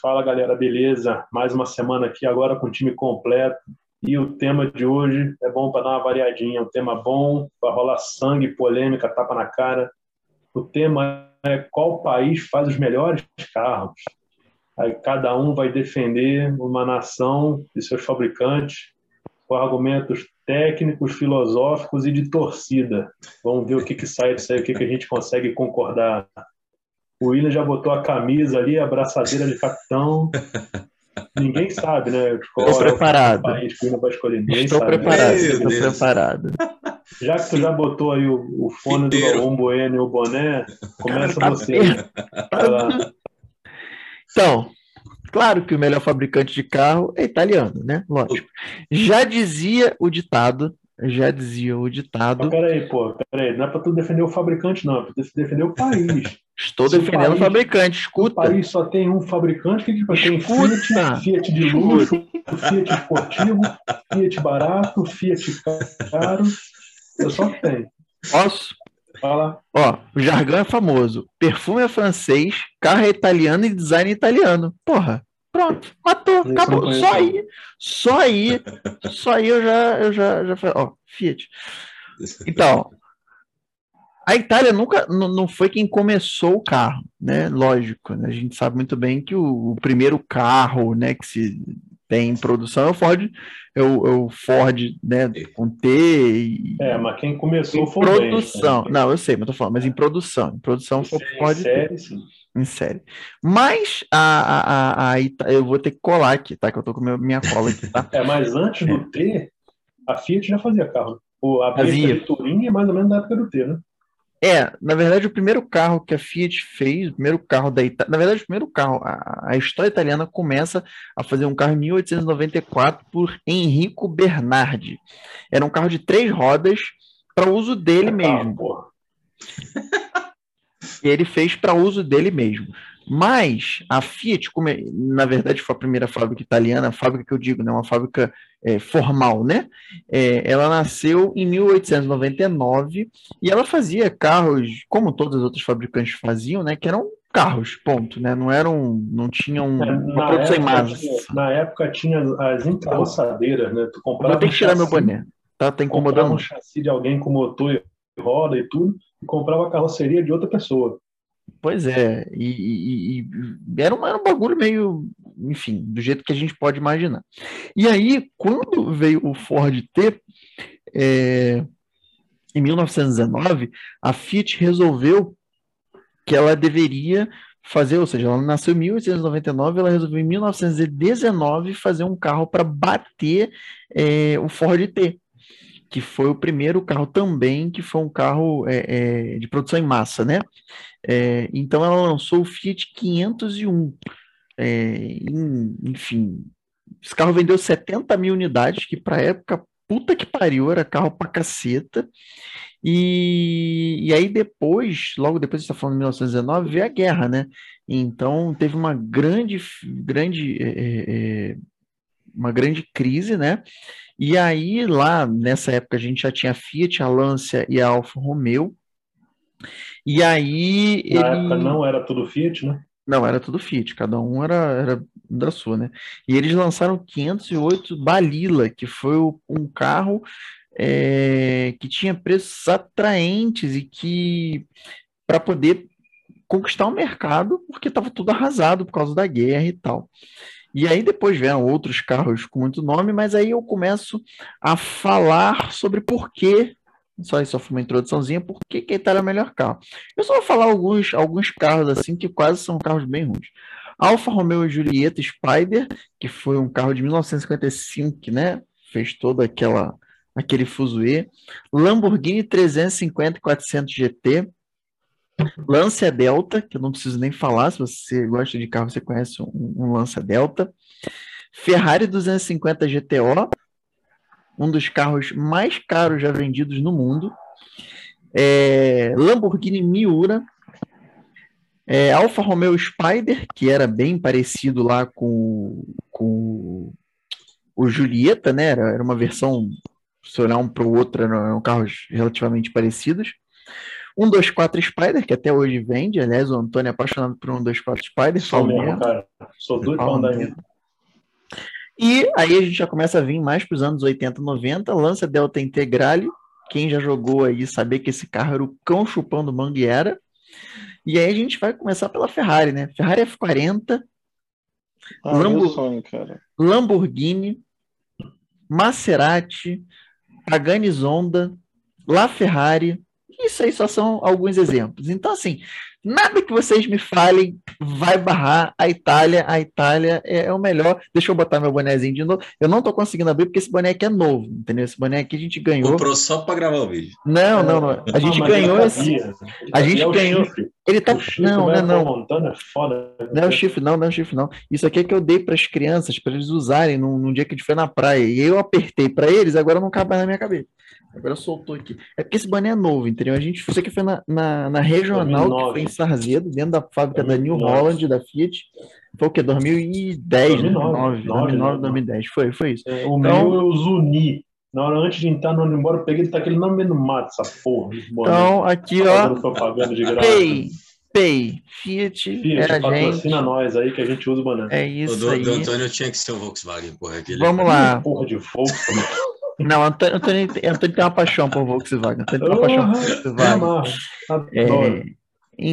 Fala galera, beleza? Mais uma semana aqui agora com o time completo e o tema de hoje é bom para dar uma variadinha, um tema bom, vai rolar sangue, polêmica, tapa na cara. O tema é qual país faz os melhores carros. Aí cada um vai defender uma nação e seus fabricantes com argumentos técnicos, filosóficos e de torcida. Vamos ver o que sai disso aí, o que a gente consegue concordar. O William já botou a camisa ali, a braçadeira de capitão. Ninguém sabe, né? Estou preparado. País que o William vai escolher. Estou preparado. Já que tu já botou aí o fone do Galvão Bueno e o boné, começa você. Então, claro que o melhor fabricante de carro é italiano, né? Lógico. Já dizia o ditado... Mas peraí, não é para tu defender o fabricante, não. É para tu defender o país. Estou defendendo o fabricante, escuta. O país só tem um fabricante, que tem Fiat de luxo, Fiat esportivo, Fiat barato, Fiat caro. Eu só tenho. Posso? Fala. Ó, o jargão é famoso. Perfume é francês, carro é italiano e design é italiano. Porra. Pronto, matou, isso acabou, só aí eu já falei, ó, Fiat. Então, a Itália nunca, não foi quem começou o carro, né, lógico, né? A gente sabe muito bem que o primeiro carro, né, que se tem em produção é o Ford, né, com T e... É, mas quem começou foi o produção, bem, né? Não, eu sei, mas tô falando, mas em produção foi o Ford. Em série. Mas eu vou ter que colar aqui, tá? Que eu tô com minha cola aqui, tá? É, mas antes do T, a Fiat já fazia carro. A Fiat Turing é mais ou menos da época do T, né? É, na verdade, o primeiro carro que a Fiat fez, o primeiro carro da Itália... Na verdade, o primeiro carro, a história italiana começa a fazer um carro em 1894 por Enrico Bernardi. Era um carro de 3 rodas para uso dele mesmo. Porra. Ele fez para uso dele mesmo. Mas a Fiat, como na verdade foi a primeira fábrica italiana, a fábrica que eu digo, né, uma fábrica formal, né? Ela nasceu em 1899 e ela fazia carros, como todas as outras fabricantes faziam, né? Que eram carros, ponto, né? Não tinham uma produção em massa. Na época tinha as encalçadeiras, né? Tu comprava. Vou ter que tirar meu boné, tá? Tá incomodando? Um chassi de alguém com motor e roda e tudo. E comprava a carroceria de outra pessoa. Pois é, e era um bagulho meio, enfim, do jeito que a gente pode imaginar. E aí, quando veio o Ford T, em 1919, a Fiat resolveu que ela deveria fazer, ou seja, ela nasceu em 1899, ela resolveu em 1919 fazer um carro para bater o Ford T, que foi o primeiro carro também, que foi um carro de produção em massa, né? Então ela lançou o Fiat 501. Enfim, esse carro vendeu 70 mil unidades, que para a época, puta que pariu, era carro pra caceta. E aí depois, logo depois, a gente está falando de 1919, veio a guerra, né? Então teve uma grande crise, né? E aí, lá nessa época, a gente já tinha a Fiat, a Lancia e a Alfa Romeo. E aí... Na época não era tudo Fiat, né? Não, era tudo Fiat. Cada um era da sua, né? E eles lançaram o 508 Balila, que foi um carro que tinha preços atraentes e que... para poder conquistar o mercado, porque estava tudo arrasado por causa da guerra e tal. E aí depois vieram outros carros com muito nome, mas aí eu começo a falar sobre por que, só foi uma introduçãozinha, por que a Itália é o melhor carro. Eu só vou falar alguns carros assim que quase são carros bem ruins. Alfa Romeo e Giulietta Spider, que foi um carro de 1955, que, né, fez todo aquele fuzuê. Lamborghini 350 400 GT. Lancia Delta, que eu não preciso nem falar, se você gosta de carro, você conhece um Lancia Delta. Ferrari 250 GTO, um dos carros mais caros já vendidos no mundo. Lamborghini Miura. Alfa Romeo Spider, que era bem parecido lá com o Giulietta, né? Era uma versão, se olhar um para o outro, eram carros relativamente parecidos. 124 Spider, que até hoje vende, aliás, o Antônio é apaixonado por 124 Spider. Sou mesmo, cara. Sou doido pra andar mesmo. E aí a gente já começa a vir mais para os anos 80, 90, Lancia Delta Integrale, quem já jogou aí saber que esse carro era o cão chupando mangueira. E aí a gente vai começar pela Ferrari, né? Ferrari F40, Lamborghini, Maserati, Pagani Zonda, LaFerrari. Isso aí só são alguns exemplos. Então, assim, nada que vocês me falem vai barrar a Itália. A Itália é o melhor. Deixa eu botar meu bonézinho de novo. Eu não tô conseguindo abrir porque esse boné aqui é novo, entendeu? Esse boné aqui a gente ganhou. Comprou só para gravar o vídeo. Não, não, não. A gente ganhou esse. A gente ganhou. Ele tá. Não, não, não. Não é o chifre, não, não é o chifre, não. Isso aqui é que eu dei para as crianças, para eles usarem num dia que a gente foi na praia. E eu apertei para eles, agora não cabe mais na minha cabeça. Agora soltou aqui. É porque esse banner é novo, entendeu? A gente, isso aqui foi na regional, 2009. Que foi em Sarzedo, dentro da fábrica 2009. Da New Holland, da Fiat. Foi o quê? 2010, 2009, 2010. Foi isso. É, o então, meu eu os uni. Na hora antes de entrar no embora, eu peguei e tá aquele nome no mato, essa porra. Então, aqui, ó. Fiat era patrocina gente. Nós aí que a gente usa o banner. É isso. Do Antônio tinha que ser o Volkswagen, porra. Aquele vamos lá. Porra de Volkswagen. Não, Antônio tem uma paixão por Volkswagen.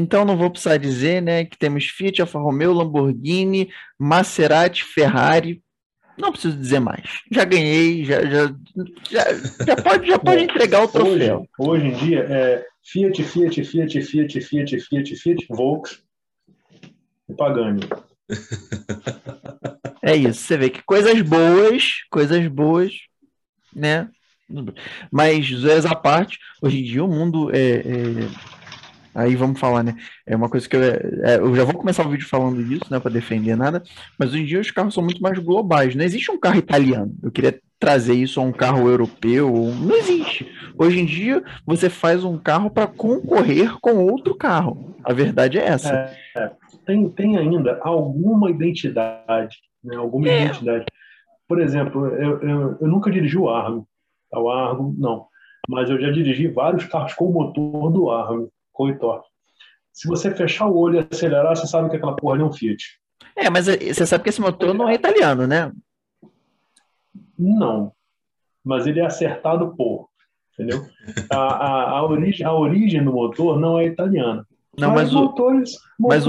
Então não vou precisar dizer, né, que temos Fiat, Alfa Romeo, Lamborghini, Maserati, Ferrari. Não preciso dizer mais. Já ganhei, já pode entregar o troféu. Hoje em dia é Fiat, Volkswagen e Pagani. É isso, você vê que coisas boas. Né? Mas, zoeiras à parte, hoje em dia o mundo aí vamos falar, né? É uma coisa que eu já vou começar o vídeo falando disso, não é para defender nada, mas hoje em dia os carros são muito mais globais. Não existe um carro italiano. Eu queria trazer isso a um carro europeu. Não existe. Hoje em dia você faz um carro para concorrer com outro carro. A verdade é essa. Tem ainda alguma identidade, né? Alguma identidade. Por exemplo, eu nunca dirigi o Argo. O Argo, não. Mas eu já dirigi vários carros com o motor do Argo, com o torque. Se você fechar o olho e acelerar, você sabe que aquela porra ali é um Fiat. É, mas você sabe que esse motor não é italiano, né? Não. Mas ele é acertado por. Entendeu? A origem do motor não é italiana. Não, mas o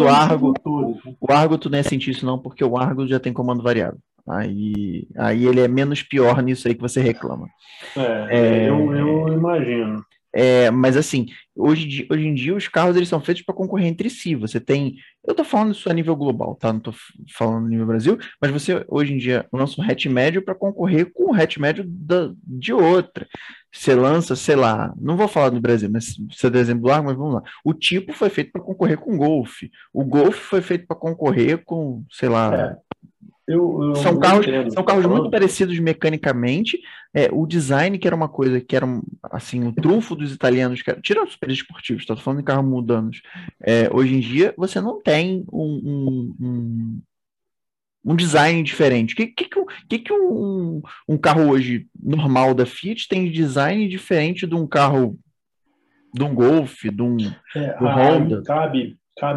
Argo, tu não ia sentir isso não, porque o Argo já tem comando variável. Aí ele é menos pior nisso aí que você reclama. Eu imagino. Mas assim, hoje em dia os carros eles são feitos para concorrer entre si. Você tem, eu tô falando isso a nível global, tá? Não tô falando nível Brasil, mas você hoje em dia lança um hatch médio para concorrer com o hatch médio de outra. Você lança, sei lá, não vou falar do Brasil, mas você dá exemplo do Argo, mas vamos lá. O tipo foi feito para concorrer com o Golf. O Golf foi feito para concorrer com, sei lá. São carros muito parecidos mecanicamente. O design, que era uma coisa que era assim, o trunfo dos italianos, que era, tira os super esportivos, estou falando de carro mudanos. Hoje em dia você não tem um design diferente. O que um carro hoje normal da Fiat tem de design diferente de um carro, de um Golf, do Honda? Cabe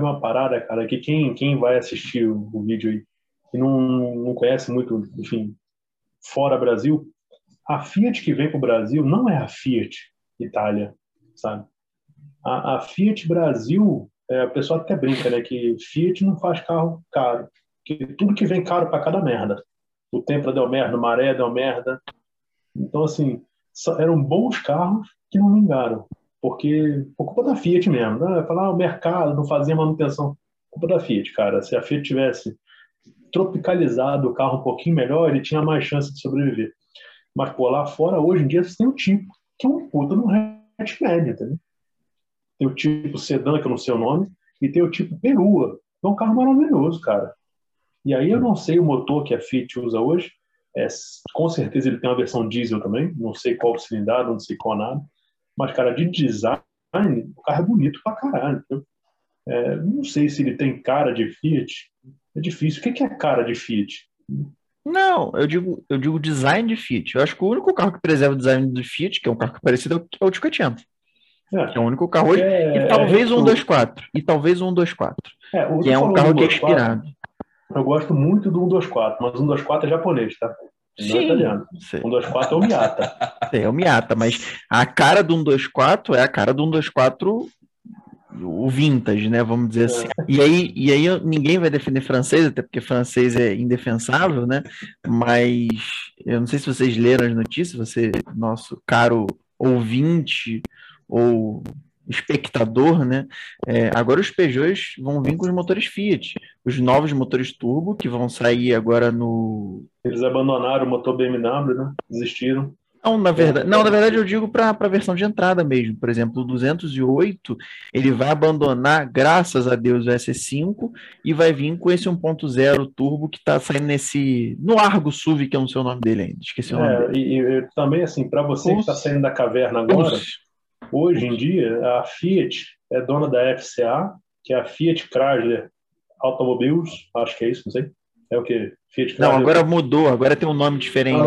uma parada, cara, que quem vai assistir o vídeo aí que não conhece muito, enfim, fora Brasil, a Fiat que vem para o Brasil não é a Fiat Itália, sabe? A Fiat Brasil, o pessoal até brinca, né, que Fiat não faz carro caro, que tudo que vem caro para cada merda. O Tempra deu merda, o Maré deu merda. Então, assim, eram bons carros que não vingaram, porque por culpa da Fiat mesmo, né? Falar o mercado, não fazia manutenção, culpa da Fiat, cara. Se a Fiat tivesse tropicalizado o carro um pouquinho melhor, ele tinha mais chance de sobreviver. Mas, pô, lá fora, hoje em dia, você tem o tipo, que é um puta no hatch médio, entendeu? Tem o tipo sedã, que eu não sei o nome, e tem o tipo perua. É um carro maravilhoso, cara. E aí eu não sei o motor que a Fiat usa hoje, com certeza ele tem uma versão diesel também, não sei qual cilindrada, não sei qual nada, mas, cara, de design, o carro é bonito pra caralho, entendeu? Não sei se ele tem cara de Fiat, é difícil. O que é cara de Fiat? Não, eu digo design de Fiat. Eu acho que o único carro que preserva o design do Fiat, que é um carro parecido, é o Ticatiano. É o único carro hoje. E talvez um 2.4. Que é um carro que é inspirado. Eu gosto muito do 1.2.4, mas o 1.2.4 é japonês, tá? Não é italiano. Sim. 1.2.4 é o Miata. Sim, é o Miata, mas a cara do 1.2.4 é a cara do 1.2.4, o vintage, né? Vamos dizer assim. E aí ninguém vai defender francês, até porque francês é indefensável, né? Mas eu não sei se vocês leram as notícias, você, nosso caro ouvinte ou espectador, né? Agora os Peugeots vão vir com os motores Fiat, os novos motores turbo que vão sair agora no... Eles abandonaram o motor BMW, né? Desistiram. Na verdade eu digo para a versão de entrada mesmo. Por exemplo, o 208, ele vai abandonar, graças a Deus, o S5 e vai vir com esse 1.0 turbo que está saindo no Argo SUV, que eu não sei o nome dele ainda. Esqueci o nome dele. E também, assim, para você que está saindo da caverna agora, hoje em dia, a Fiat é dona da FCA, que é a Fiat Chrysler Automobiles, acho que é isso, não sei. É o quê? Fiat Chrysler. Não, agora mudou, agora tem um nome diferente.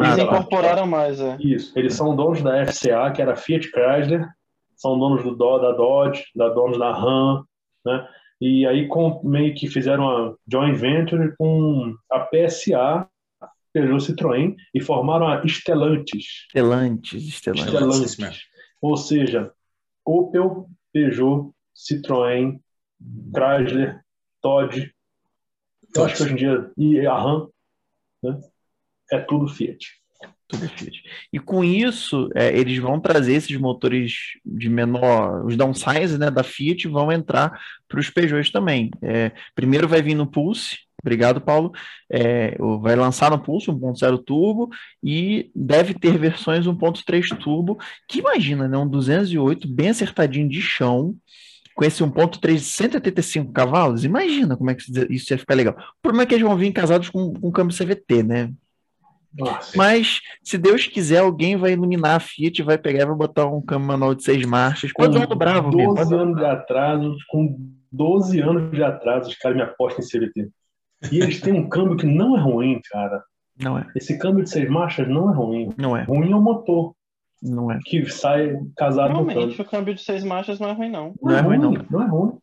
Eles incorporaram mais, é. Isso, eles são donos da FCA, que era Fiat Chrysler, são donos da Dodge, donos da Ram, né? E aí meio que fizeram a joint venture com a PSA, Peugeot Citroën, e formaram a Stellantis. Ou seja, Opel, Peugeot, Citroën, Chrysler, Dodge. Eu acho que hoje em dia, e a RAM, né, é tudo Fiat. E com isso, eles vão trazer esses motores de menor, os downsize, né, da Fiat, vão entrar para os Peugeots também. Primeiro vai vir no Pulse, obrigado, Paulo, vai lançar no Pulse 1.0 turbo e deve ter versões 1.3 turbo, que imagina, né, um 208 bem acertadinho de chão, com esse 1.3 de 185 cavalos, imagina como é que isso ia ficar legal. O problema é que eles vão vir casados com câmbio CVT, né? Nossa. Mas, se Deus quiser, alguém vai iluminar a Fiat, vai pegar e vai botar um câmbio manual de 6 marchas. Quando eu bravo, 12 anos de atraso, com 12 anos de atraso, os caras me apostam em CVT. E eles têm um câmbio que não é ruim, cara. Não é. Esse câmbio de 6 marchas não é ruim. Não é. Ruim é o motor. Não é. Que sai casado com o câmbio. Realmente, o câmbio de 6 marchas não é ruim, não. Não é ruim.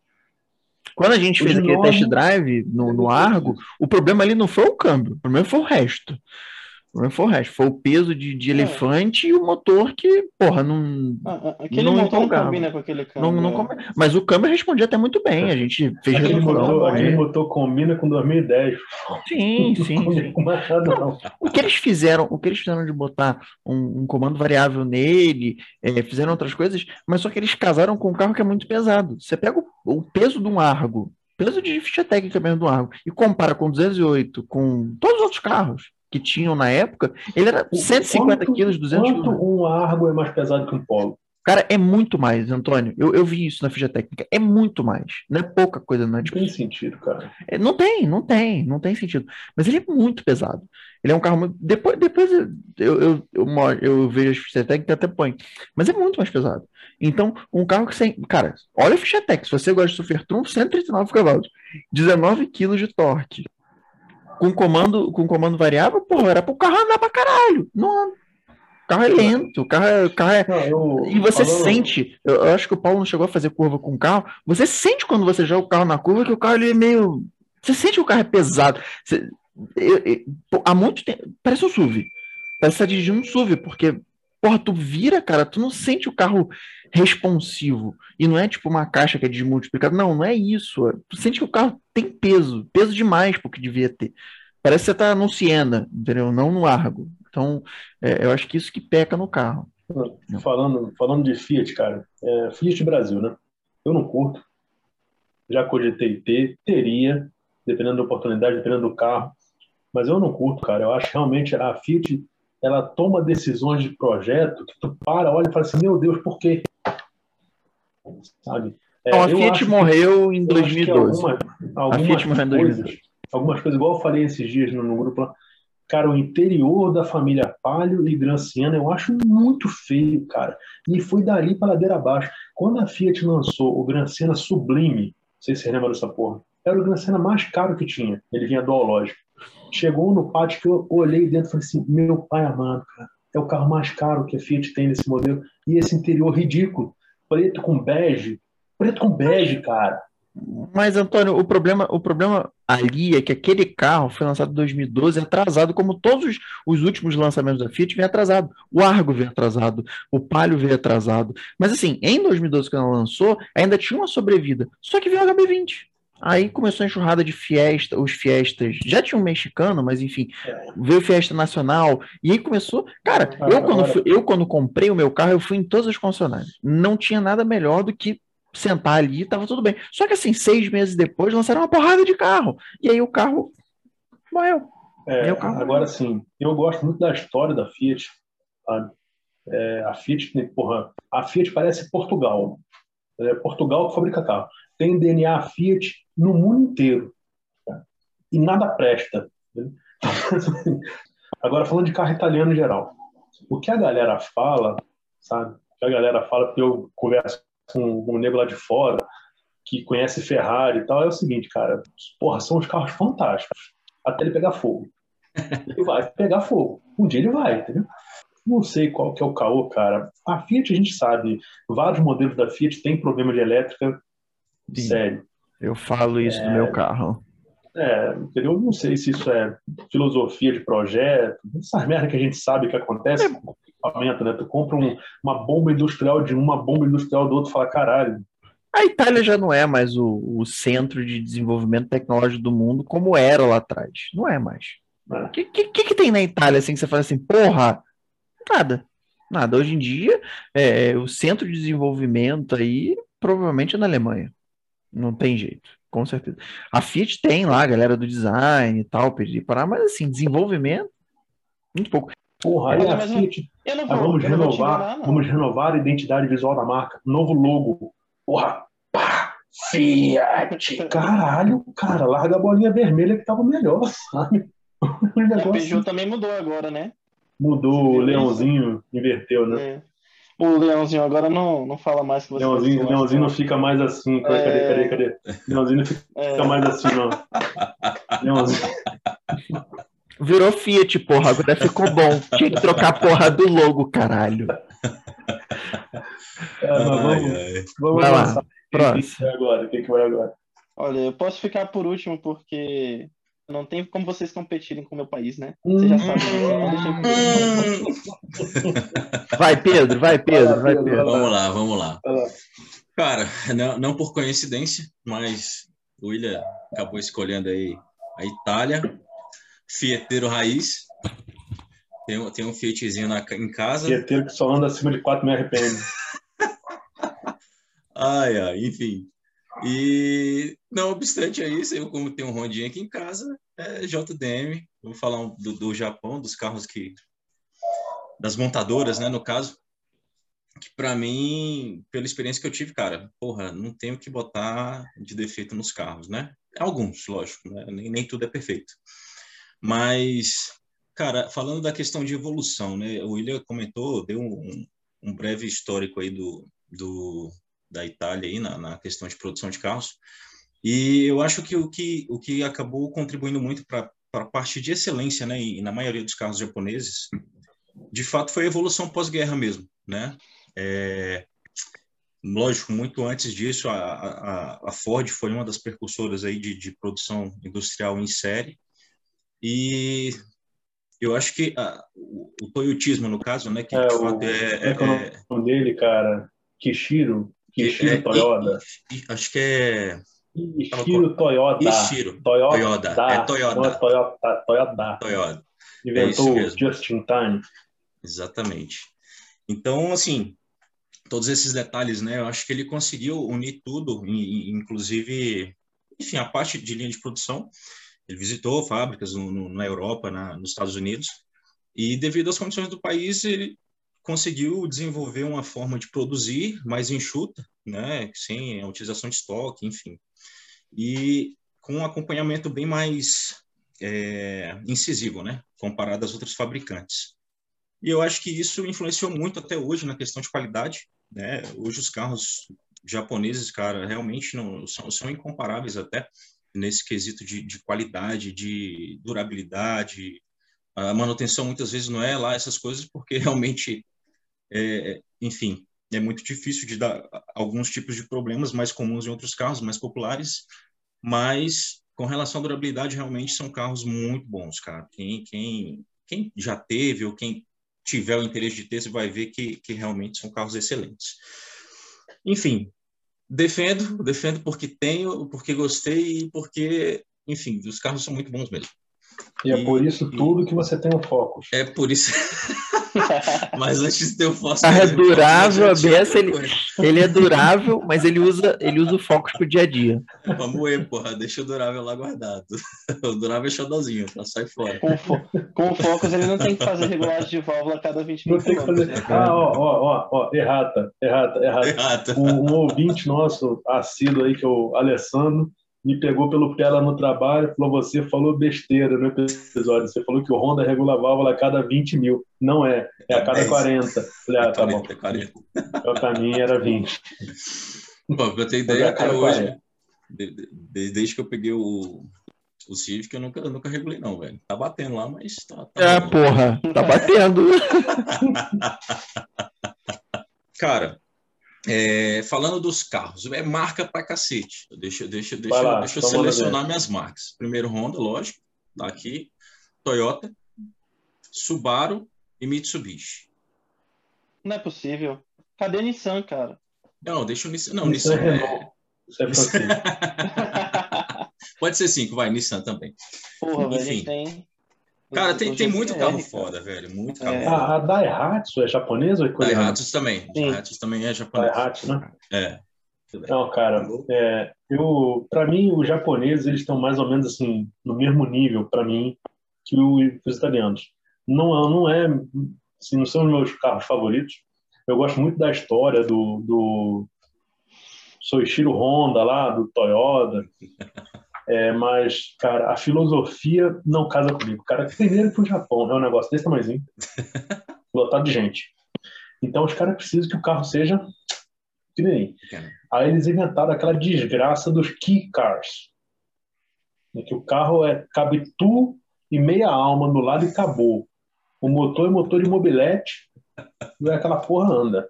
Quando a gente fez aquele test drive no Argo, o problema ali não foi o câmbio, o problema foi o resto. Foi o peso de elefante e o motor que, porra, não... Aquele motor não combina com aquele câmbio. Mas o câmbio respondia até muito bem. A gente fez... Aquele motor combina com 2010. Sim. Com machado, não. O que eles fizeram de botar um comando variável nele, fizeram outras coisas, mas só que eles casaram com um carro que é muito pesado. Você pega o peso de um Argo, peso de ficha técnica mesmo do Argo, e compara com 208, com todos os outros carros que tinham na época, ele era 150 quilos, 200 quilos. Quanto um Argo é mais pesado que um Polo? Cara, é muito mais, Antônio. Eu vi isso na ficha técnica. É muito mais. Não é pouca coisa, não é? Não tem sentido, cara. Não tem sentido. Mas ele é muito pesado. Ele é um carro muito... Depois eu vejo as fichas técnicas até põe. Mas é muito mais pesado. Então, um carro que você... Cara, olha a ficha técnica. Se você gosta de Supertron, 139 cavalos. 19 quilos de torque. Com comando variável, porra, era pro carro andar pra caralho. Não, o carro é lento, o carro é... E você sente, eu acho que o Paulo não chegou a fazer curva com o carro, você sente quando você joga o carro na curva que o carro ele é meio... Você sente que o carro é pesado. Há muito tempo, parece um SUV. Parece que você tá dirigindo um SUV, porque, porra, tu vira, cara, tu não sente o carro responsivo. E não é tipo uma caixa que é desmultiplicada. Não é isso. Tu sente que o carro tem peso. Peso demais pro que devia ter. Parece que você tá no Siena, entendeu? Não no Argo. Então, eu acho que isso que peca no carro. Falando de Fiat, cara. Fiat Brasil, né? Eu não curto. Já cogitei teria, dependendo da oportunidade, dependendo do carro. Mas eu não curto, cara. Eu acho que realmente a Fiat, ela toma decisões de projeto que tu olha e fala assim, meu Deus, por quê? Sabe? A Fiat morreu em 2012. Algumas coisas, igual eu falei esses dias no grupo lá, cara, o interior da família Palio e Gran Siena eu acho muito feio, cara. E foi dali pra ladeira abaixo. Quando a Fiat lançou o Gran Siena Sublime, não sei se você lembra dessa porra, era o Gran Siena mais caro que tinha. Ele vinha dual lógico. Chegou no pátio que eu olhei dentro e falei assim, meu pai amado, cara, é o carro mais caro que a Fiat tem nesse modelo. E esse interior ridículo, preto com bege, cara. Mas, Antônio, o problema ali é que aquele carro foi lançado em 2012 atrasado, como todos os últimos lançamentos da Fiat vem atrasado. O Argo veio atrasado, o Palio veio atrasado. Mas assim, em 2012, quando ela lançou, ainda tinha uma sobrevida. Só que veio o HB20. Aí começou a enxurrada de Fiesta, os Fiestas... Já tinha um mexicano, mas enfim, veio Fiesta Nacional, e aí começou... Cara, eu quando comprei o meu carro, eu fui em todas as concessionárias. Não tinha nada melhor do que sentar ali, tava tudo bem. Só que assim, 6 meses depois, lançaram uma porrada de carro. E aí o carro morreu. Agora sim, eu gosto muito da história da Fiat. A Fiat, porra, a Fiat parece Portugal. É Portugal que fabrica carro. Tem DNA Fiat no mundo inteiro. E nada presta. Agora, falando de carro italiano em geral. O que a galera fala, sabe? O que a galera fala, porque eu converso com um nego lá de fora, que conhece Ferrari e tal, é o seguinte, cara. Porra, são uns carros fantásticos. Até ele pegar fogo. Ele vai pegar fogo. Um dia ele vai, entendeu? Não sei qual que é o caô, cara. A Fiat, a gente sabe, vários modelos da Fiat tem problema de elétrica. Sim, sério. Eu falo isso no meu carro. Entendeu? Não sei se isso é filosofia de projeto, essas merdas que a gente sabe que acontece com equipamento, né? Tu compra uma bomba industrial de uma, bomba industrial do outro, fala, caralho. A Itália já não é mais o centro de desenvolvimento tecnológico do mundo como era lá atrás. Não é mais. O que tem na Itália assim que você fala assim, porra, nada. Hoje em dia, o centro de desenvolvimento aí provavelmente é na Alemanha. Não tem jeito, com certeza. A Fiat tem lá a galera do design e tal, mas assim, desenvolvimento, muito pouco. Porra, aí a Fiat, vamos renovar a identidade visual da marca. Novo logo. Porra, pá, Fiat. Caralho, cara, larga a bolinha vermelha que tava melhor, sabe? O Peugeot também mudou agora, né? Mudou, o leãozinho inverteu, né? O leãozinho agora não fala mais que você... Leãozinho não fica mais assim. Cadê? Leãozinho não fica mais assim, não. Leãozinho. Virou Fiat, porra. Agora ficou bom. Tinha que trocar a porra do logo, caralho. Vamos lá. Próximo. O que vai agora? Olha, eu posso ficar por último, porque... Não tem como vocês competirem com o meu país, né? Você já sabe. Vai, Pedro. Vamos lá. Cara, não por coincidência, mas o William acabou escolhendo aí a Itália. Fieteiro raiz. Tem um Fiatzinho em casa. Fieteiro que só anda acima de 4.000 RPM. Enfim. E não obstante a isso, eu como tenho um Hondinha aqui em casa, JDM, vou falar do Japão, dos carros das montadoras, né, no caso, que pra mim, pela experiência que eu tive, cara, porra, não tenho que botar de defeito nos carros, né? Alguns, lógico, né? Nem tudo é perfeito. Mas, cara, falando da questão de evolução, né, o William comentou, deu um breve histórico aí da Itália aí na questão de produção de carros, e eu acho que o que acabou contribuindo muito para a parte de excelência, né, e na maioria dos carros japoneses, de fato foi a evolução pós-guerra mesmo, né? Lógico, muito antes disso a Ford foi uma das precursoras aí de produção industrial em série, e eu acho que o toyotismo, no caso, né, que de fato o nome dele, cara, Kishiro Toyota. Acho que é... Toyota. Inventou Just in Time. Exatamente. Então, assim, todos esses detalhes, né? Eu acho que ele conseguiu unir tudo, inclusive, enfim, a parte de linha de produção. Ele visitou fábricas na Europa, nos Estados Unidos, e devido às condições do país, ele conseguiu desenvolver uma forma de produzir mais enxuta, né, sem a utilização de estoque, enfim, e com um acompanhamento bem mais incisivo, né, comparado às outras fabricantes. E eu acho que isso influenciou muito até hoje na questão de qualidade, né, hoje os carros japoneses, cara, realmente não são incomparáveis até nesse quesito de qualidade, de durabilidade, A manutenção muitas vezes não é lá essas coisas, porque realmente, enfim, é muito difícil de dar alguns tipos de problemas mais comuns em outros carros, mais populares, mas com relação à durabilidade, realmente são carros muito bons, cara. Quem já teve ou quem tiver o interesse de ter, você vai ver que realmente são carros excelentes. Enfim, defendo porque tenho, porque gostei e porque, enfim, os carros são muito bons mesmo. E é por isso tudo que você tem o Focus. É por isso. Mas antes de ter o Focus... É durável, a BS, ele é durável, mas ele usa o Focus pro dia a dia. É pra moer, porra. Deixa o durável lá guardado. O durável é xodozinho, tá? Sai fora. Com o Focus ele não tem que fazer regulagem de válvula a cada 20 minutos. Não tem que fazer... Ah, ó. Errata. Um ouvinte nosso, assíduo aí, que é o Alessandro, me pegou pelo pé lá no trabalho, falou, você falou besteira no episódio, você falou que o Honda regula a válvula a cada 20 mil. Não é, é a cada 10. 40. Falei, ah, tá 40, bom. 40. Então, pra mim era 20. Bom, eu tenho ideia até hoje, desde que eu peguei o Civic, eu nunca regulei não, velho. Tá batendo lá, mas tá é, bom. Porra, tá batendo. Cara... falando dos carros, é marca pra cacete. Deixa eu selecionar minhas marcas. Primeiro Honda, lógico, tá aqui. Toyota, Subaru e Mitsubishi. Não é possível. Cadê Nissan, cara? Não, deixa o Nissan. Não, Nissan é... Isso é possível. Pode ser 5, vai, Nissan também. Porra, velho, enfim. Tem... Cara, tem muito carro foda, velho. Muito carro foda. A Daihatsu é japonesa ou é coreana? Daihatsu também. Daihatsu também é japonesa. Daihatsu, né? É. Não, cara, pra mim, os japoneses, eles estão mais ou menos assim, no mesmo nível, pra mim, que os italianos. Não são os meus carros favoritos. Eu gosto muito da história do Soichiro Honda lá, do Toyota. Mas, cara, a filosofia não casa comigo. Cara, primeiro pro Japão, é um negócio desse tamanhozinho, lotado de gente. Então, os caras precisam que o carro seja que nem. Aí eles inventaram aquela desgraça dos key cars. Em que o carro cabe tu e meia alma no lado e acabou. O motor é motor de mobilete e aquela porra anda.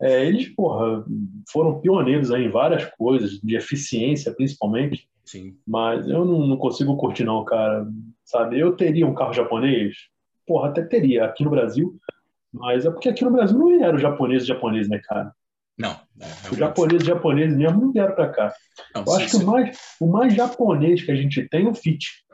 Eles, porra, foram pioneiros aí em várias coisas, de eficiência principalmente. Sim. Mas eu não consigo curtir não, cara, sabe? Eu teria um carro japonês? Porra, até teria, aqui no Brasil, mas é porque aqui no Brasil não era o japonês, né, cara? Não. O japonês mesmo não vieram pra cá. Não, eu acho que o mais japonês que a gente tem é o Fit.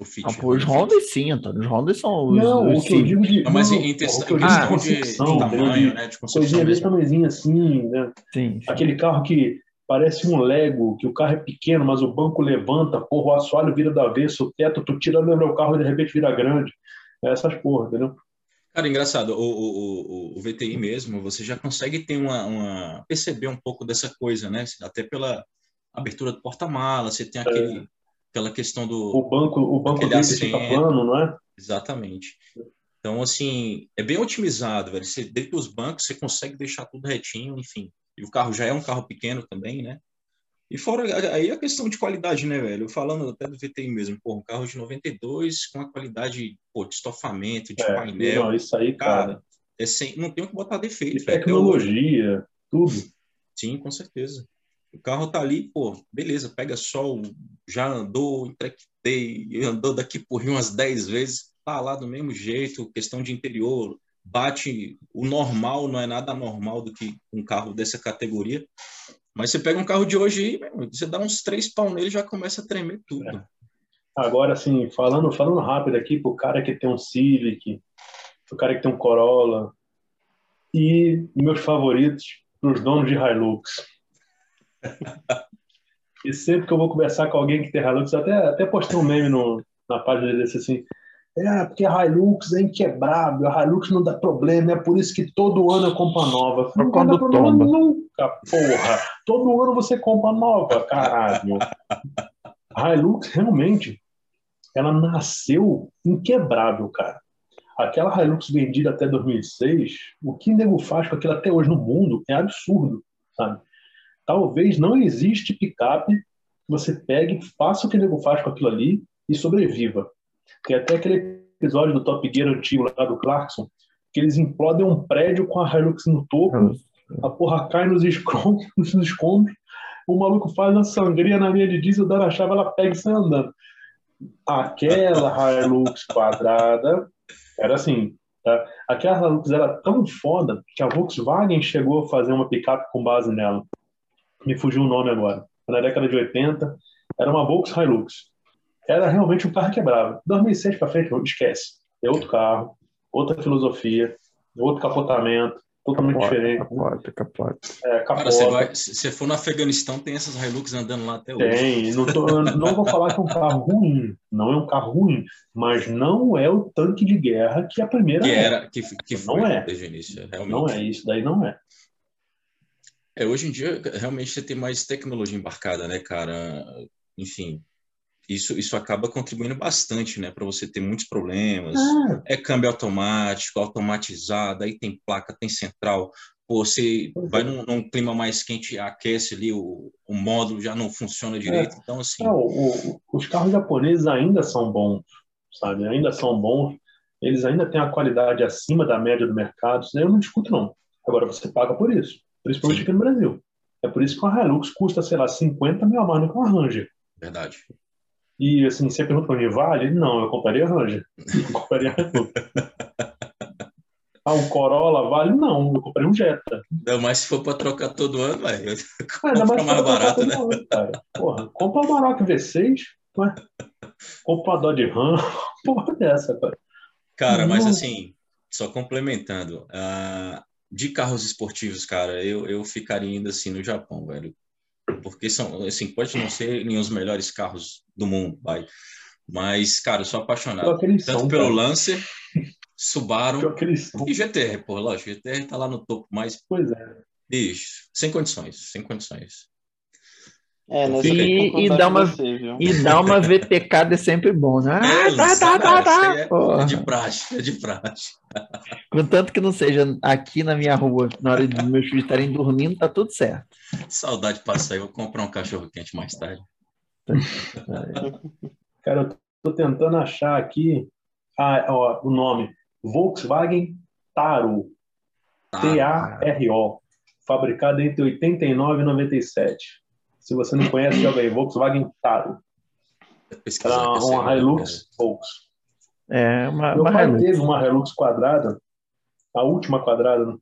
Os Hondas sim, Antônio. Os Hondas são os... Não, o que eu digo de... Não, mas em questão de tamanho, né? De coisinha desse tamanhozinho assim, né? Sim. Aquele carro que parece um Lego, que o carro é pequeno, mas o banco levanta, porra, o assoalho vira do avesso, o teto, tu tira o carro e de repente vira grande. Essas porra, entendeu? Cara, engraçado, o VTI mesmo, você já consegue ter perceber um pouco dessa coisa, né? Até pela abertura do porta-mala, você tem aquele... Pela questão do... O banco dele fica plano, não é? Exatamente. Então, assim, é bem otimizado, velho. Você, dentro dos bancos, você consegue deixar tudo retinho, enfim. E o carro já é um carro pequeno também, né? E fora aí a questão de qualidade, né, velho? Falando até do VTI mesmo, porra, um carro de 92 com a qualidade, pô, de estofamento, de painel. Não, isso aí, cara... não tem o que botar defeito. Tecnologia, tudo. Sim, com certeza. O carro tá ali, pô, beleza, pega sol, já andou, entrequitei, andou daqui por Rio umas 10 vezes, tá lá do mesmo jeito, questão de interior, bate o normal, não é nada normal do que um carro dessa categoria, mas você pega um carro de hoje e você dá uns 3 pau nele e já começa a tremer tudo. Agora, assim, falando rápido aqui pro cara que tem um Civic, pro cara que tem um Corolla, e meus favoritos, pros donos de Hilux. E sempre que eu vou conversar com alguém que tem Hilux, até postei um meme na página desse assim, porque a Hilux é inquebrável, a Hilux não dá problema, é por isso que todo ano eu compro a nova. Não dá problema nunca, porra. Todo ano você compra a nova, caralho. A Hilux realmente, ela nasceu inquebrável, cara. Aquela Hilux vendida até 2006, o que nego faz com aquilo até hoje no mundo é absurdo, sabe? Talvez não existe picape que você pegue, faça o que o nego faz com aquilo ali e sobreviva. Tem até aquele episódio do Top Gear antigo lá do Clarkson, que eles implodem um prédio com a Hilux no topo, a porra cai nos escombros, o maluco faz uma sangria na linha de diesel, dá na chave, ela pega e sai andando. Aquela Hilux quadrada era assim, tá? Aquela Hilux era tão foda que a Volkswagen chegou a fazer uma picape com base nela. Me fugiu o nome agora. Na década de 80, era uma Volkswagen Hilux. Era realmente um carro quebrado. 2006 para frente, esquece. É outro carro, outra filosofia, outro capotamento, totalmente diferente. Capota. Cara, você for no Afeganistão, tem essas Hilux andando lá até hoje. Tem. Não vou falar que é um carro ruim. Não é um carro ruim, mas não é o tanque de guerra que a primeira que foi desde o início. Realmente. Não é, isso daí não é. Hoje em dia, realmente, você tem mais tecnologia embarcada, né, cara? Enfim, isso acaba contribuindo bastante, né, para você ter muitos problemas. É câmbio automático, automatizado, aí tem placa, tem central. Pô, você vai num clima mais quente, aquece ali, o módulo já não funciona direito. Então, assim... Os carros japoneses ainda são bons, sabe? Ainda são bons. Eles ainda têm a qualidade acima da média do mercado. Isso eu não discuto, não. Agora, você paga por isso. Principalmente aqui no Brasil. É por isso que uma Hilux custa, sei lá, 50 mil a mais que uma Ranger. Verdade. E assim, você pergunta pra mim, vale? Não, eu compraria a Ranger. Eu compraria a Hilux. Um Corolla vale? Não, eu compraria um Jetta. Não, mas se for pra trocar todo ano, velho, compra mais barato, né? Porra, compra uma Maroc V6, ué. Compra uma Dodge Ram, porra dessa, cara. Cara, mas assim, só complementando, de carros esportivos, cara, eu ficaria ainda assim no Japão, velho. Porque são, assim, pode não serem os melhores carros do mundo, vai. Mas, cara, eu sou apaixonado. Tanto pelo Lancer, Subaru e GTR, pô, lógico. GTR tá lá no topo, mas... Pois é. Bicho, sem condições. E dar uma VTK é sempre bom, né? É de praxe. Contanto que não seja aqui na minha rua, na hora dos meus filhos estarem dormindo, tá tudo certo. Saudade passar, eu vou comprar um cachorro quente mais tarde. Cara, eu tô tentando achar aqui o nome. Volkswagen Taro. T-A-R-O. Fabricado entre 89 e 97. Se você não conhece, joga aí. Volkswagen Taro. Era uma Hilux Volks. Meu pai teve uma Hilux quadrada, a última quadrada, né?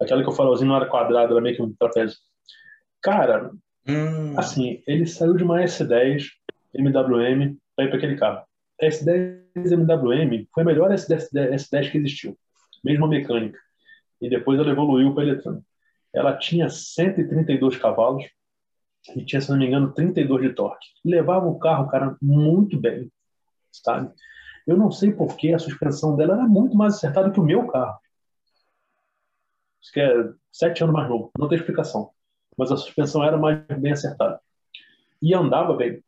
Aquela que eu falei, não era quadrada, era meio que um trapézio. Cara, assim, ele saiu de uma S10 MWM para ir para aquele carro. S10 MWM foi a melhor S10 que existiu. Mesma mecânica. E depois ela evoluiu para eletrônica. Ela tinha 132 cavalos. E tinha, se não me engano, 32 de torque. Levava o carro, cara, muito bem, sabe? Eu não sei porque a suspensão dela era muito mais acertada que o meu carro. Isso que é 7 anos mais novo, não tem explicação. Mas a suspensão era mais bem acertada. E andava bem.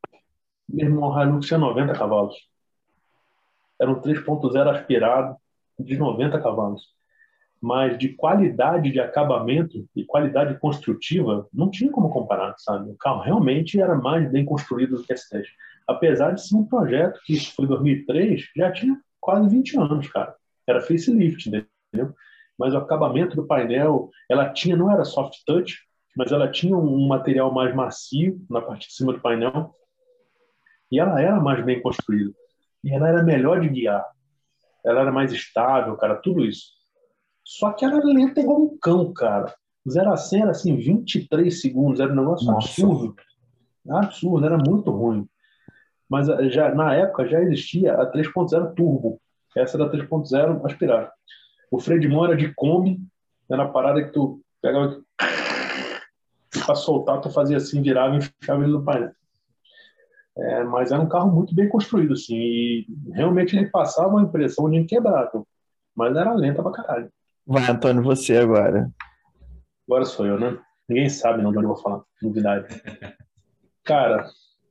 Meu irmão Hilux tinha 90 cavalos. Era um 3.0 aspirado de 90 cavalos. Mas de qualidade de acabamento e qualidade construtiva, não tinha como comparar, sabe? O carro realmente era mais bem construído do que esse teste. Apesar de ser um projeto que foi em 2003, já tinha quase 20 anos, cara. Era facelift, entendeu? Mas o acabamento do painel, ela tinha, não era soft touch, mas ela tinha um material mais macio na parte de cima do painel. E ela era mais bem construída. E ela era melhor de guiar. Ela era mais estável, cara, tudo isso. Só que ela lenta igual um cão, cara. 0-100 era assim, 23 segundos. Era um negócio absurdo. Absurdo, era muito ruim. Mas já, na época já existia a 3.0 turbo. Essa era a 3.0 aspirada. O freio de mão era de Kombi. Era a parada que tu pegava pra soltar, tu fazia assim, virava e fechava ele no painel. Mas era um carro muito bem construído, assim. E realmente ele passava uma impressão de inquebrável. Mas era lenta pra caralho. Vai, Antônio, você agora. Agora sou eu, né? Ninguém sabe não, onde eu vou falar. Novidade. Cara,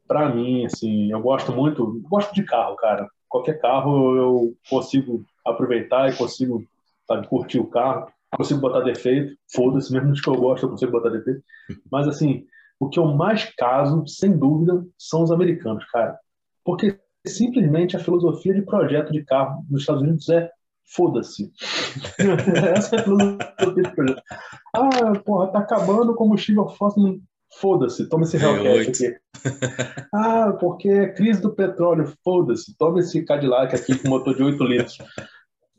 pra mim, assim, eu gosto muito... Gosto de carro, cara. Qualquer carro eu consigo aproveitar e consigo, sabe, curtir o carro. Consigo botar defeito. Foda-se, mesmo dos que eu gosto, eu consigo botar defeito. Mas, assim, o que eu mais caso, sem dúvida, são os americanos, cara. Porque simplesmente a filosofia de projeto de carro nos Estados Unidos é foda-se. Essa é a filosofia de projeto. Ah, porra, tá acabando o combustível fóssil. Foda-se, toma esse Hellcat aqui. Ah, porque é crise do petróleo. Foda-se, toma esse Cadillac aqui com motor de 8 litros.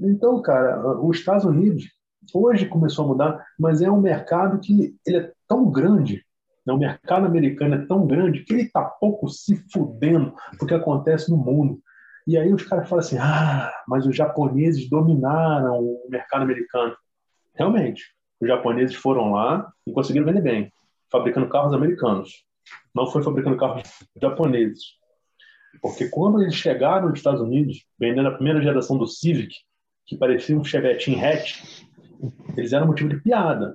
Então, cara, os Estados Unidos hoje começou a mudar, mas é um mercado que ele é tão grande, né? O mercado americano é tão grande que ele está pouco se fudendo porque acontece no mundo. E aí os caras falam assim, ah, mas os japoneses dominaram o mercado americano. Realmente, os japoneses foram lá e conseguiram vender bem, fabricando carros americanos. Não foi fabricando carros japoneses. Porque quando eles chegaram nos Estados Unidos, vendendo a primeira geração do Civic, que parecia um chevetinho hatch, eles eram motivo de piada.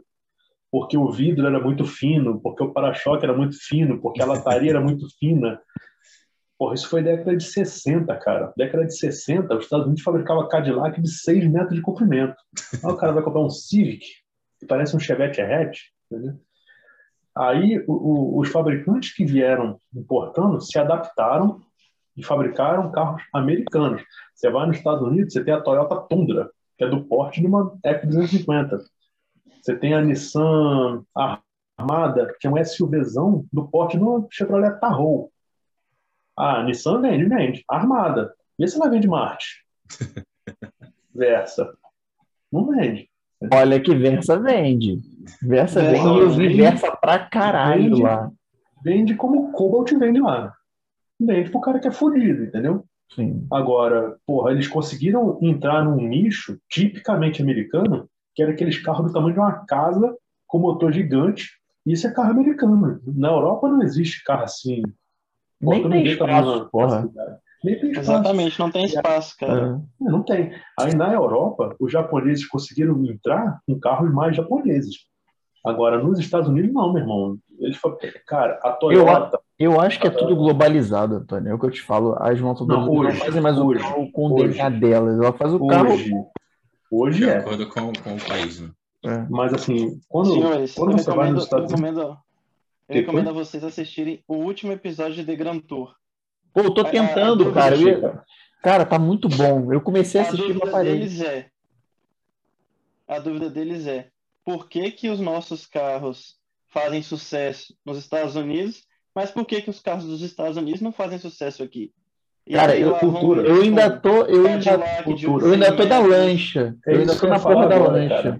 Porque o vidro era muito fino, porque o para-choque era muito fino, porque a lataria era muito fina. Porra, isso foi década de 60, cara. Década de 60, os Estados Unidos fabricavam Cadillac de 6 metros de comprimento. Aí o cara vai comprar um Civic, que parece um chevette hatch, entendeu? Aí os fabricantes que vieram importando se adaptaram e fabricaram carros americanos. Você vai nos Estados Unidos, você tem a Toyota Tundra, que é do porte de uma F-250. Você tem a Nissan Armada, que é um SUVzão do porte de uma Chevrolet Tahoe. A Nissan vende. Armada. E esse lá vende Marte. Versa. Não vende. Olha que Versa vende. Versa vende, eu vi Versa pra caralho vende, lá. Vende como Cobalt vende lá. Vende pro cara que é fodido, entendeu? Sim. Agora, porra, eles conseguiram entrar num nicho tipicamente americano, que era aqueles carros do tamanho de uma casa com motor gigante. Isso é carro americano. Na Europa não existe carro assim. Nem tem espaço, porra. Exatamente, não tem espaço, cara. É, não tem. Aí na Europa, os japoneses conseguiram entrar com carros mais japoneses. Agora, nos Estados Unidos, não, meu irmão. Eles falam, cara, a Toyota... Eu acho que é tudo globalizado, Antônio. É o que eu te falo. As montadoras não fazem mais o carro com o DNA delas. Ela faz o carro... Hoje de acordo com o país, né? É. Mas, assim, quando você vai nos Estados Unidos... Eu recomendo a vocês assistirem o último episódio de The Grand Tour. Pô, eu tô tentando, cara. Cara, tá muito bom. Eu comecei a assistir na parede. A dúvida deles é por que que os nossos carros fazem sucesso nos Estados Unidos, mas por que que os carros dos Estados Unidos não fazem sucesso aqui? E cara, eu ainda tô da lancha. Eu ainda tô na porra da lancha.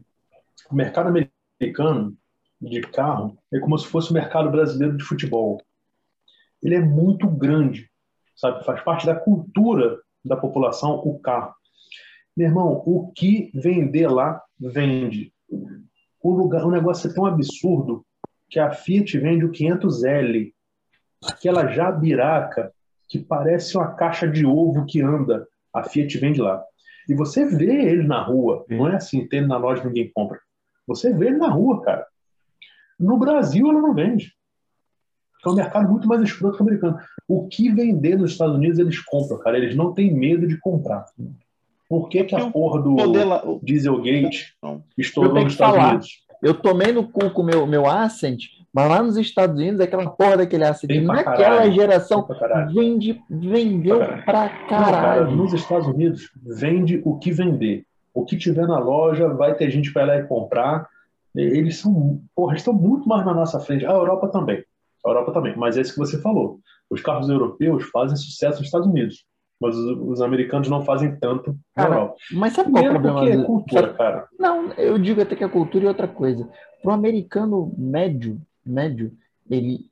O mercado americano de carro é como se fosse o mercado brasileiro de futebol. Ele é muito grande. Sabe? Faz parte da cultura da população, o carro. Meu irmão, o que vender lá, vende. O negócio é tão absurdo que a Fiat vende o 500L. Aquela jabiraca que parece uma caixa de ovo que anda. A Fiat vende lá. E você vê ele na rua. Não é assim, tem ele na loja e ninguém compra. Você vê ele na rua, cara. No Brasil, ela não vende. É um mercado muito mais escroto que o americano. O que vender nos Estados Unidos, eles compram, cara. Eles não têm medo de comprar. Por que que a porra do Dieselgate estourou nos Estados Unidos? Eu tomei no cu com o meu Ascent, mas lá nos Estados Unidos, aquela porra daquele Ascent, naquela geração, vendeu pra caralho. Não, cara, nos Estados Unidos, vende o que vender. O que tiver na loja, vai ter gente pra ir lá e comprar. Eles são, porra, estão muito mais na nossa frente. A Europa também, mas é isso que você falou. Os carros europeus fazem sucesso nos Estados Unidos, mas os americanos não fazem tanto na Europa. Mas sabe qual é o problema? É cultura, cara. Não, eu digo até que a cultura é outra coisa. Para o americano médio, ele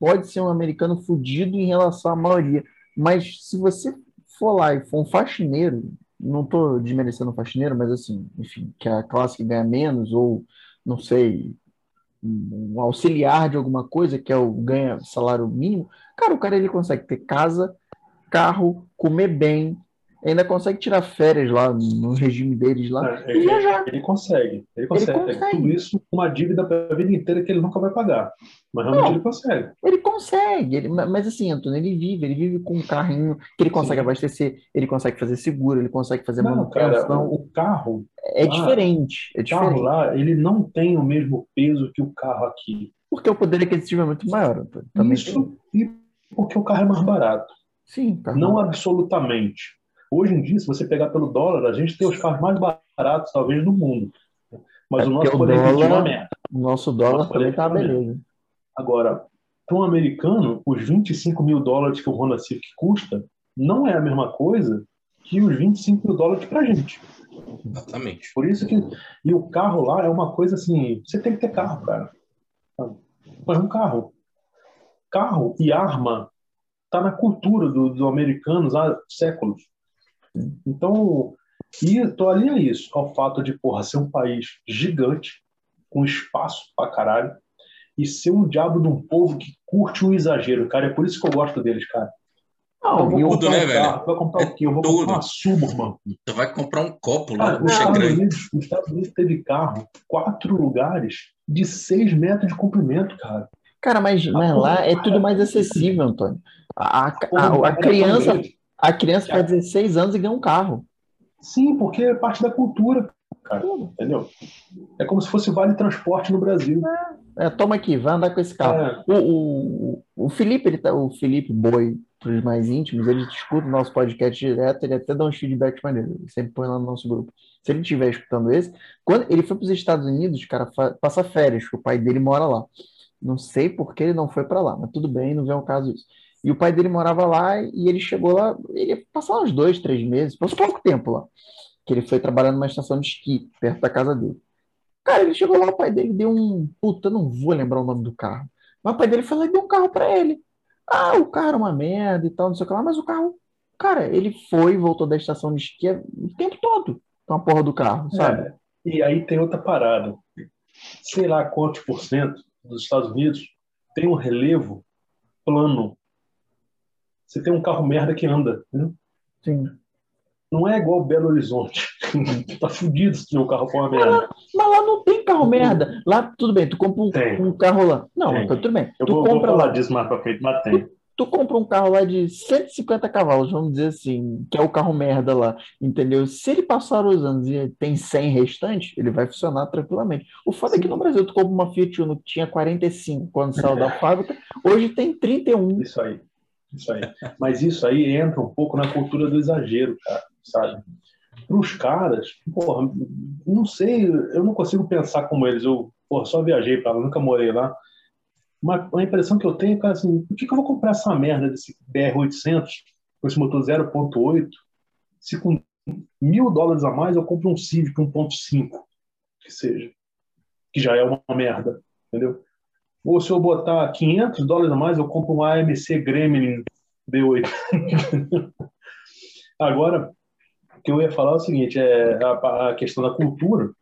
pode ser um americano fudido em relação à maioria, mas se você for lá e for um faxineiro, não estou desmerecendo o faxineiro, mas assim, enfim, que a classe que ganha menos ou, não sei... um auxiliar de alguma coisa, que é o ganha salário mínimo, cara, o cara ele consegue ter casa, carro, comer bem, ainda consegue tirar férias lá no regime deles lá, e viajar. Ele consegue. Tudo isso com uma dívida para a vida inteira que ele nunca vai pagar. Mas realmente não, ele consegue, mas assim, Antônio, ele vive com um carrinho que ele consegue abastecer, ele consegue fazer seguro, ele consegue fazer manutenção. Cara, o carro é diferente. O carro lá, ele não tem o mesmo peso que o carro aqui. Porque o poder aquisitivo é muito maior, Antônio. Isso, e porque o carro é mais barato. Sim, tá. Não absolutamente. Hoje em dia, se você pegar pelo dólar, a gente tem os carros mais baratos, talvez, do mundo. Mas é o nosso poder aquisitivo é uma merda. O nosso dólar também está beleza. Agora, para um americano, os $25.000 que o Honda Civic custa não é a mesma coisa que os $25.000 para a gente. Exatamente. Por isso que... E o carro lá é uma coisa assim... Você tem que ter carro, cara. Mas um carro. Carro e arma tá na cultura do americanos há séculos. Então, e tô ali a isso, ao fato de, porra, ser um país gigante, com espaço pra caralho, e ser um diabo de um povo que curte o exagero, cara. É por isso que eu gosto deles, cara. Não, eu vou tudo, né, velho? Tu vai comprar o quê? Eu vou comprar uma Suburban, mano. Tu vai comprar um copo lá, puxa grande. Os Estados Unidos teve carro, 4 lugares de 6 metros de comprimento, cara. Cara, mas lá é tudo mais acessível, Antônio. A criança faz 16 anos e ganha um carro. Sim, porque é parte da cultura, cara. Entendeu? É como se fosse vale transporte no Brasil. Toma aqui, vai andar com esse carro. O Felipe, o Felipe Boi, para os mais íntimos, ele escuta o nosso podcast direto, ele até dá uns feedbacks maneiros, ele sempre põe lá no nosso grupo. Se ele estiver escutando esse, quando ele foi para os Estados Unidos, cara, passa férias, que o pai dele mora lá. Não sei por que ele não foi para lá, mas tudo bem, não vem ao caso isso. E o pai dele morava lá e ele chegou lá, ele ia passar uns 2, 3 meses, passou pouco tempo lá, que ele foi trabalhando numa estação de esqui, perto da casa dele. Cara, ele chegou lá, o pai dele deu um... Puta, eu não vou lembrar o nome do carro. Mas o pai dele foi lá e deu um carro pra ele. Ah, o carro era uma merda e tal, não sei o que lá, mas o carro... Cara, ele foi e voltou da estação de esqui o tempo todo com a porra do carro, sabe? É, e aí tem outra parada. Sei lá quantos % dos Estados Unidos tem um relevo plano. Você tem um carro merda que anda, né? Sim. Não é igual Belo Horizonte. Tá fudido se tiver um carro com uma merda. Mas lá não tem carro merda. Lá, tudo bem, tu compra um carro lá. Não, então, tudo bem. Eu tu vou falar disso mais pra frente, mas tem. Tu compra um carro lá de 150 cavalos, vamos dizer assim, que é o carro merda lá, entendeu? Se ele passar os anos e tem 100 restantes, ele vai funcionar tranquilamente. O foda é que no Brasil tu compra uma Fiat Uno que tinha 45 quando saiu da fábrica, hoje tem 31. Isso aí. Mas isso aí entra um pouco na cultura do exagero, cara, sabe? Para os caras, porra, não sei, eu não consigo pensar como eles. Eu, porra, só viajei para lá, nunca morei lá. Mas a impressão que eu tenho, cara, assim, por que eu vou comprar essa merda desse BR-800 com esse motor 0.8 se com $1.000 a mais eu compro um Civic 1.5, que seja, que já é uma merda, entendeu? Ou se eu botar $500 a mais, eu compro um AMC Gremlin D8. Agora, o que eu ia falar é o seguinte, a questão da cultura.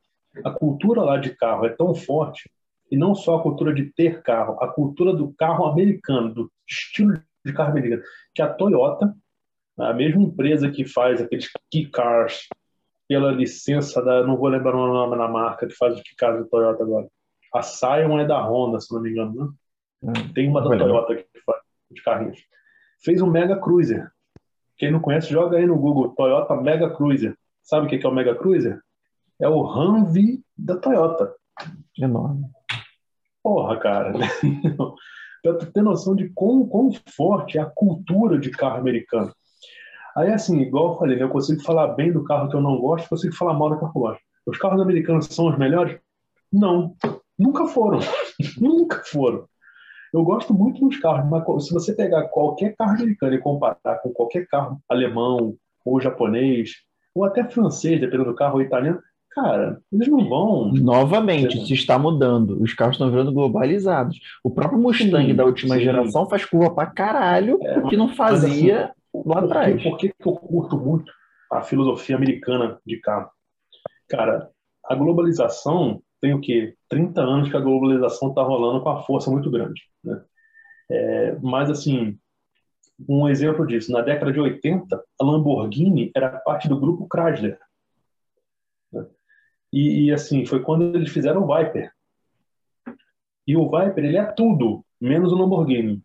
A cultura lá de carro é tão forte. E não só a cultura de ter carro, a cultura do carro americano, do estilo de carro americano. Que a Toyota, a mesma empresa que faz aqueles key cars, pela licença da... Não vou lembrar o nome da marca que faz os key cars da Toyota agora. A Scion é da Honda, se não me engano. Né? Tem uma da Toyota que faz os carrinhos. Fez um Mega Cruiser. Quem não conhece, joga aí no Google. Toyota Mega Cruiser. Sabe o que é o Mega Cruiser? É o Humvee da Toyota. Enorme. Porra, cara. Pra tu ter noção de quão forte é a cultura de carro americano. Aí, assim, igual eu falei, eu consigo falar bem do carro que eu não gosto, consigo falar mal do carro que eu gosto. Os carros americanos são os melhores? Não. Nunca foram. Nunca foram. Eu gosto muito dos carros, mas se você pegar qualquer carro americano e comparar com qualquer carro alemão, ou japonês, ou até francês, dependendo do carro, ou italiano, cara, eles não vão... Novamente, isso está mudando. Os carros estão virando globalizados. O próprio Mustang da última geração faz curva pra caralho, que não fazia assim, lá atrás. Por que eu curto muito a filosofia americana de carro? Cara, a globalização tem o quê? 30 anos que a globalização está rolando com a força muito grande. Né? Mas, assim, um exemplo disso. Na década de 80, a Lamborghini era parte do grupo Chrysler. E, assim, foi quando eles fizeram o Viper. E o Viper, ele é tudo, menos o Lamborghini.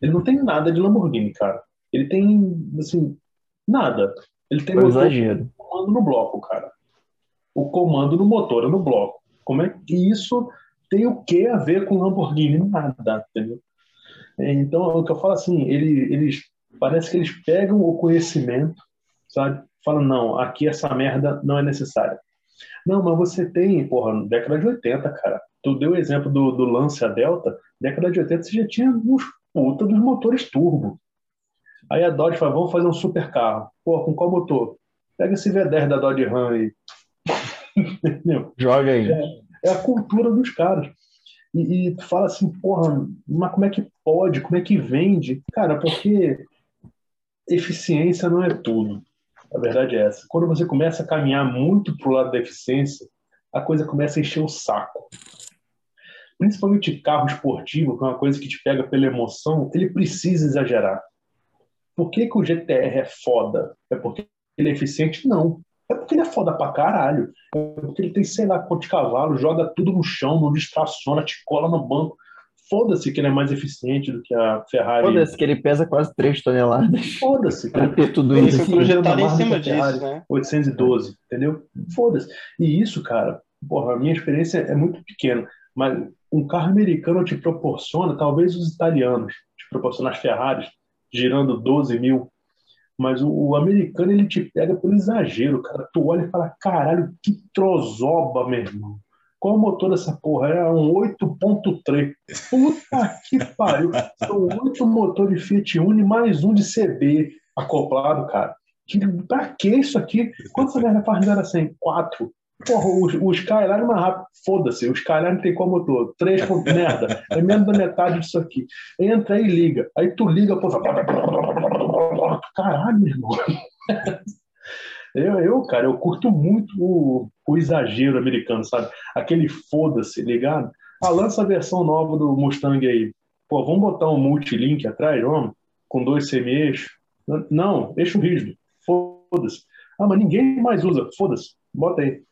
Ele não tem nada de Lamborghini, cara. Ele tem, assim, nada. Ele tem o comando no bloco, cara. O comando no motor, no bloco. Como é que isso tem o que a ver com Lamborghini? Nada, entendeu? Então, o que eu falo assim, eles Parece que eles pegam o conhecimento, sabe? Falam, não, aqui essa merda não é necessária. Não, mas você tem, porra, década de 80, cara. Tu deu o exemplo do Lancia Delta, década de 80 você já tinha uns puta dos motores turbo. Aí a Dodge fala, vamos fazer um super carro. Pô, com qual motor? Pega esse V10 da Dodge Ram aí. Joga aí. É a cultura dos caras. E tu fala assim, porra, mas como é que pode? Como é que vende? Cara, porque eficiência não é tudo. A verdade é essa. Quando você começa a caminhar muito pro lado da eficiência, a coisa começa a encher o saco. Principalmente carro esportivo, que é uma coisa que te pega pela emoção, ele precisa exagerar. Por que o GTR é foda? É porque ele é eficiente? Não. É porque ele é foda pra caralho. É porque ele tem, sei lá, quantos cavalos, joga tudo no chão, não distraciona, te cola no banco. Foda-se que ele é mais eficiente do que a Ferrari. Foda-se que ele pesa quase 3 toneladas. Foda-se. Pra ter tudo isso. Ele foi projetado em cima disso, né? 812, entendeu? Foda-se. E isso, cara, porra, a minha experiência é muito pequena. Mas um carro americano te proporciona, talvez os italianos te proporcionam as Ferraris, girando 12 mil. Mas o americano, ele te pega pelo exagero, cara. Tu olha e fala, caralho, que trozoba, meu irmão. Qual o motor dessa porra? Era um 8.3. Puta que pariu. São 8 motores Fiat Uno e mais um de CB acoplado, cara. Pra que isso aqui? Quantas merda faz nada assim? 4. Porra, o Skyline é mais rápido. Foda-se, o Skyline tem qual motor? 3, merda. É menos da metade disso aqui. Entra aí e liga. Aí tu liga, porra. Caralho, meu irmão. Cara, eu curto muito o exagero americano, sabe? Aquele foda-se, ligado? Lança a versão nova do Mustang aí. Pô, vamos botar um multilink atrás, vamos? Com 2 semi-eixos. Não, eixo rígido. Foda-se. Mas ninguém mais usa. Foda-se. Bota aí.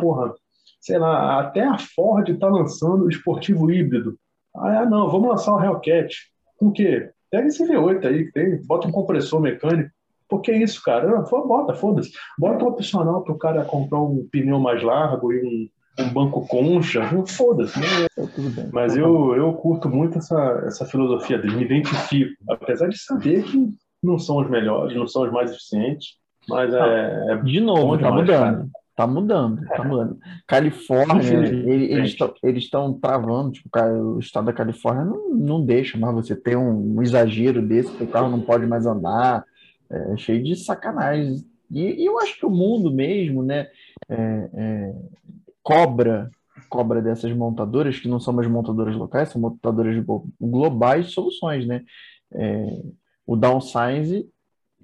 Porra, sei lá, até a Ford tá lançando o esportivo híbrido. Não, vamos lançar o Hellcat. Com o quê? Pega esse V8 aí que tem, bota um compressor mecânico. Por que isso, cara? Bota, foda-se. Bota um opcional pro cara comprar um pneu mais largo e um banco concha. Foda-se. Mas eu curto muito essa filosofia dele, me identifico. Apesar de saber que não são os melhores, não são os mais eficientes. Mas é. De novo, tá mudando. Tá mudando. Califórnia, eles estão travando, tipo, o estado da Califórnia não deixa mais você ter um exagero desse, que o carro não pode mais andar, cheio de sacanagem. E eu acho que o mundo mesmo, né, cobra dessas montadoras, que não são mais montadoras locais, são montadoras globais, soluções, né? O downsize,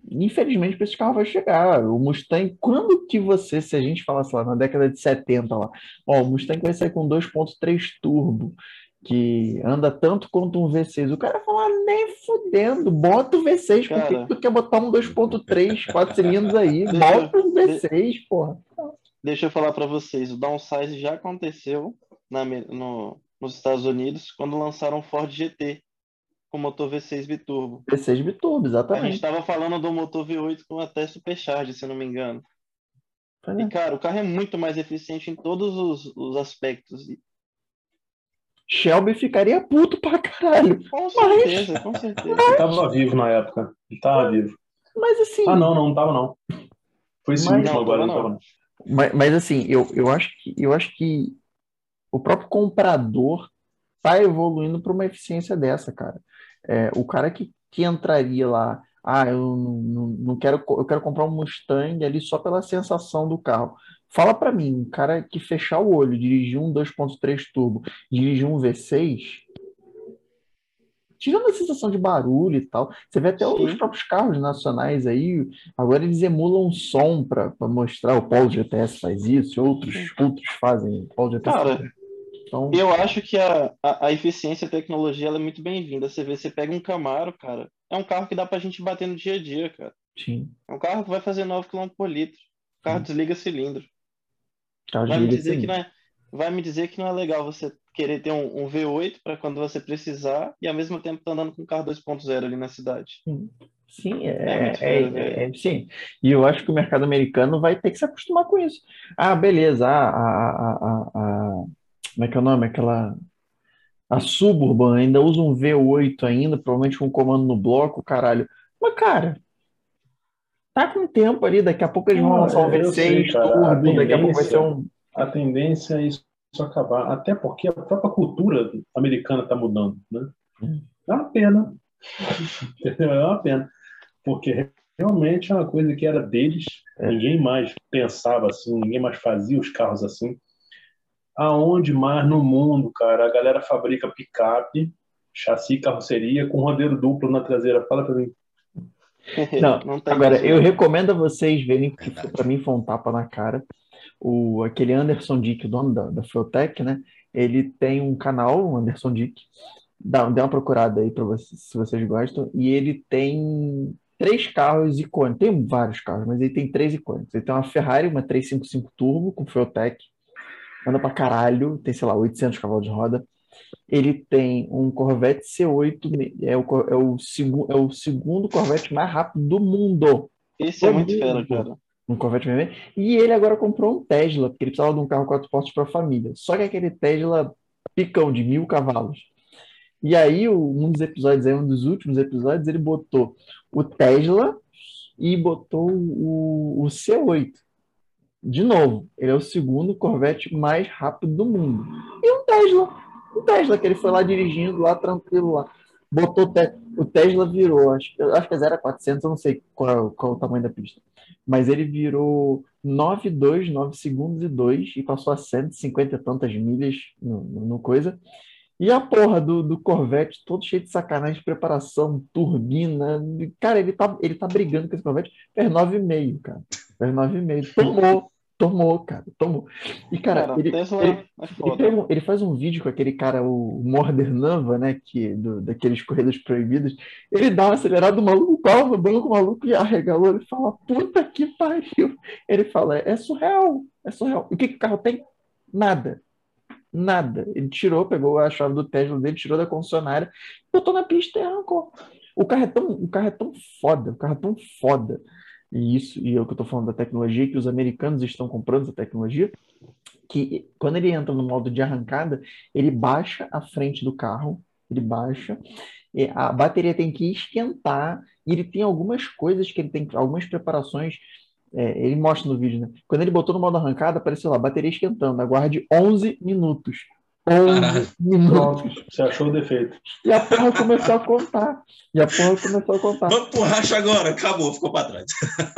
infelizmente, para esse carro vai chegar. O Mustang, quando que você, se a gente falasse lá, na década de 70, lá, ó, o Mustang vai sair com 2.3 turbo, que anda tanto quanto um V6. O cara fala, nem fudendo, bota o V6, cara. Por que tu quer botar um 2.3, 4 cilindros aí? Bota um V6, porra. Deixa eu falar para vocês, o downsize já aconteceu nos Estados Unidos, quando lançaram o Ford GT. Com motor V6 biturbo. V6 biturbo, exatamente. A gente tava falando do motor V8 com até supercharge, se não me engano. E, cara, o carro é muito mais eficiente em todos os aspectos. Shelby ficaria puto pra caralho. Com certeza, com certeza. Ele tava vivo na época. Ele tava vivo. Mas assim... não tava não. Foi esse último agora, não tava não. Mas assim, eu acho que o próprio comprador tá evoluindo para uma eficiência dessa, cara. O cara que entraria lá, eu quero comprar um Mustang ali só pela sensação do carro. Fala para mim, um cara que fechar o olho, dirigir um 2.3 turbo, dirigir um V6, tirando a sensação de barulho e tal, você vê até os próprios carros nacionais aí, agora eles emulam som para mostrar, o Polo GTS faz isso, outros fazem, o Polo GTS faz. Então... Eu acho que a eficiência, a tecnologia, ela é muito bem-vinda. Você vê, você pega um Camaro, cara, é um carro que dá pra gente bater no dia a dia, cara. Sim. É um carro que vai fazer 9 km por litro. O carro desliga cilindro. Vai me dizer que não é legal você querer ter um V8 para quando você precisar e ao mesmo tempo tá andando com um carro 2.0 ali na cidade. Sim, sim. E eu acho que o mercado americano vai ter que se acostumar com isso. Beleza. Como é que é o nome? A Suburban ainda usa um V8 ainda, provavelmente com um comando no bloco, caralho. Mas, cara, tá com tempo ali, daqui a pouco eles vão lançar um V6 turbo, daqui a pouco vai ser um... A tendência é isso acabar, até porque a própria cultura americana está mudando, né? É uma pena. É uma pena. Porque realmente é uma coisa que era deles, ninguém mais pensava assim, ninguém mais fazia os carros assim. Aonde mais no mundo, cara, a galera fabrica picape, chassi, carroceria, com rodeiro duplo na traseira. Fala pra mim. Não, não tá agora, eu recomendo a vocês verem, que pra mim foi um tapa na cara. Aquele Anderson Dick, o dono da Flotec, né? Ele tem um canal, o Anderson Dick. Dê uma procurada aí pra vocês, se vocês gostam. E ele tem 3 carros icônicos. Tem vários carros, mas ele tem 3 icônicos. Ele tem uma Ferrari, uma 355 Turbo com Flotec. Anda pra caralho, tem, sei lá, 800 cavalos de roda. Ele tem um Corvette C8, é o segundo Corvette mais rápido do mundo. Esse é muito fera, cara. Um Corvette BMW. E ele agora comprou um Tesla, porque ele precisava de um carro 4 portas para a família. Só que aquele Tesla picão de 1000 cavalos. E aí, um dos últimos episódios, ele botou o Tesla e botou o C8. De novo, ele é o segundo Corvette mais rápido do mundo. E um Tesla. Um Tesla que ele foi lá dirigindo, lá tranquilo, lá. Botou o Tesla virou, acho que era 400, eu não sei qual o tamanho da pista. Mas ele virou 9 segundos e 2 e passou a 150 e tantas milhas no coisa. E a porra do Corvette, todo cheio de sacanagem, preparação, turbina. Cara, ele tá brigando com esse Corvette. Fez 9,5, cara. Fez 9,5. Tomou, cara. Tomou. E, cara ele faz um vídeo com aquele cara, o Mordernava, né? Daqueles Corridas Proibidas. Ele dá uma acelerada, o maluco corre, o banco maluco e arregalou. Ele fala, puta que pariu. Ele fala, é surreal. É surreal. E o que o carro tem? Nada. Nada. Ele tirou, pegou a chave do Tesla dele, tirou da concessionária, botou na pista e arrancou. O carro é tão foda. E é o que eu estou falando da tecnologia, que os americanos estão comprando essa tecnologia, que quando ele entra no modo de arrancada, ele baixa a frente do carro, a bateria tem que esquentar, e ele tem algumas coisas que ele tem, algumas preparações, ele mostra no vídeo, né? Quando ele botou no modo arrancada, apareceu lá, bateria esquentando, aguarde 11 minutos. 11 minutos. Você achou o defeito. E a porra começou a contar. Vamos pro racha agora. Acabou, ficou pra trás.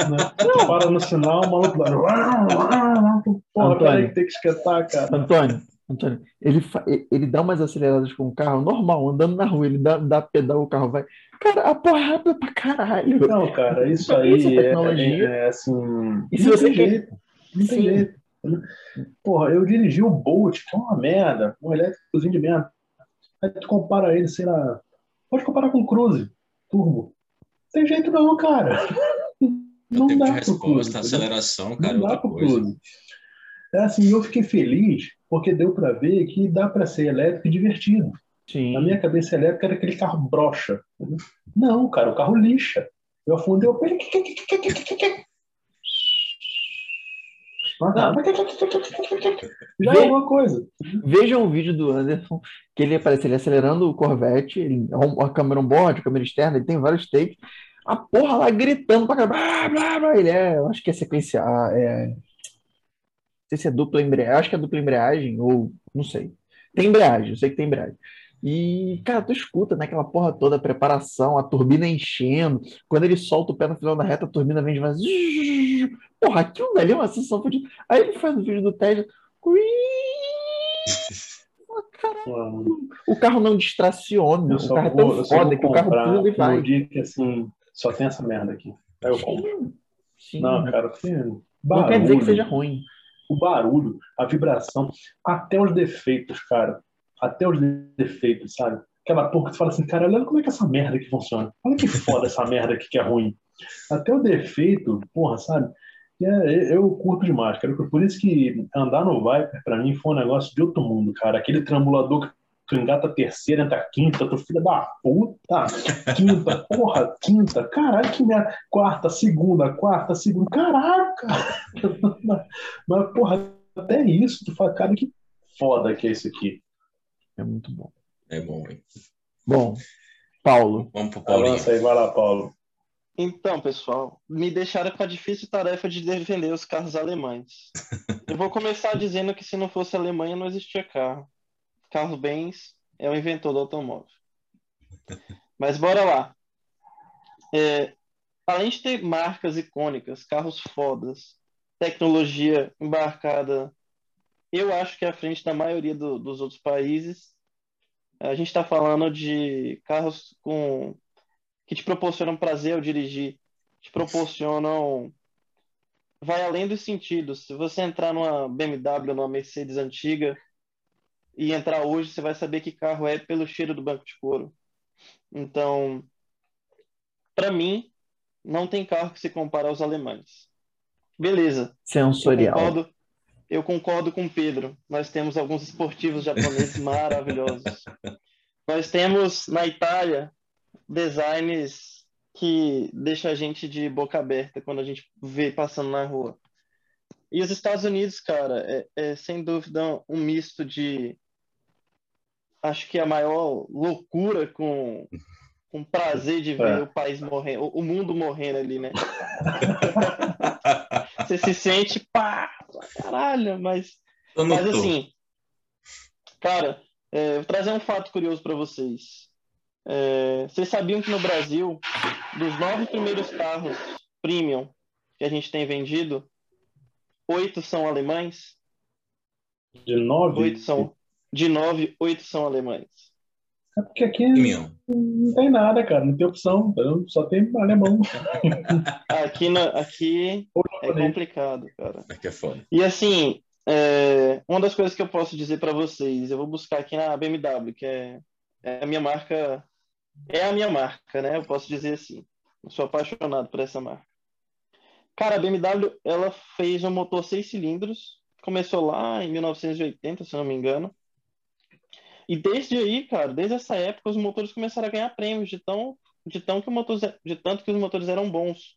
Não. Para no sinal, o maluco lá. Porra, peraí que tem que esquentar, cara. Antônio, ele dá umas aceleradas com o carro normal, andando na rua, ele dá pedal, o carro vai. Cara, a porra rápida pra caralho. Não, cara, isso aí é assim. E se você quer. Sim. Porra, eu dirigi o Bolt, que é uma merda, um elétricozinho de merda. Aí tu compara ele, sei lá, pode comparar com o Cruze Turbo. Tem jeito não, cara. Não dá pro resposta, Cruze, aceleração, cara, não dá pro Cruze. É assim, eu fiquei feliz porque deu pra ver que dá pra ser elétrico e divertido. Sim. Na minha cabeça elétrica era aquele carro brocha. Não, cara, o carro lixa. Eu afundei o pé. Já é uma coisa. Veja um vídeo do Anderson, que ele aparece ele acelerando o Corvette, a câmera on-board, a câmera externa, ele tem vários takes, a porra lá gritando pra caralho, blá, blá, blá, eu acho que é sequência, não sei se é dupla embreagem, acho que é dupla embreagem, ou não sei. Tem embreagem, eu sei que tem embreagem. E, cara, tu escuta, né, aquela porra toda, a preparação, a turbina enchendo. Quando ele solta o pé no final da reta, a turbina vem de vazio. Porra, aquilo dali é uma sensação fodida. Aí ele faz o vídeo do Tesla. Oh, caralho. O carro não distraciona. O carro é tão foda que o carro pula e vai. Eu digo que assim, só tem essa merda aqui. Aí eu compro. Sim. Não, cara, barulho. Não quer dizer que seja ruim. O barulho, a vibração, até os defeitos, cara. Até os defeitos, sabe? Aquela porra que tu fala assim, cara, olha como é que essa merda aqui funciona. Olha que foda essa merda aqui que é ruim. Até o defeito, porra, sabe? Eu curto demais, cara. Por isso que andar no Viper, pra mim, foi um negócio de outro mundo, cara. Aquele trambulador que tu engata a terceira, entra a quinta, tu filha da puta. Quinta, porra, quinta. Caralho, que merda. Quarta, segunda. Caralho, cara. Mas, porra, até isso, tu fala, cara, que foda que é isso aqui. É muito bom. É bom, hein? Bom, Paulo. Vamos pro Paulo. Vai lá, Paulo. Então, pessoal, me deixaram com a difícil tarefa de defender os carros alemães. Eu vou começar dizendo que se não fosse a Alemanha, não existia carro. Carlos Benz é o inventor do automóvel. Mas bora lá. Além de ter marcas icônicas, carros fodas, tecnologia embarcada, eu acho que à frente da maioria dos outros países, a gente está falando de carros que te proporcionam prazer ao dirigir, te proporcionam... Vai além dos sentidos. Se você entrar numa BMW, numa Mercedes antiga, e entrar hoje, você vai saber que carro é pelo cheiro do banco de couro. Então, para mim, não tem carro que se compara aos alemães. Beleza. Sensorial. Eu concordo com o Pedro. Nós temos alguns esportivos japoneses maravilhosos. Nós temos, na Itália... designs que deixa a gente de boca aberta quando a gente vê passando na rua. E os Estados Unidos, cara, é sem dúvida um misto de... Acho que a maior loucura com prazer de ver o país morrendo, o mundo morrendo ali, né? Você se sente, caralho, mas assim... Cara, vou trazer um fato curioso para vocês. Vocês sabiam que no Brasil, dos 9 primeiros carros premium que a gente tem vendido, 8 são alemães? De 9, 8 são alemães. É porque aqui não tem nada, cara. Não tem opção. Só tem alemão. Aqui é complicado, cara. Aqui é foda. E assim, uma das coisas que eu posso dizer para vocês, eu vou buscar aqui na BMW, que é a minha marca... É a minha marca, né? Eu posso dizer assim. Eu sou apaixonado por essa marca. Cara, a BMW, ela fez um motor 6 cilindros. Começou lá em 1980, se não me engano. E desde aí, cara, desde essa época, os motores começaram a ganhar prêmios de tanto que os motores eram bons.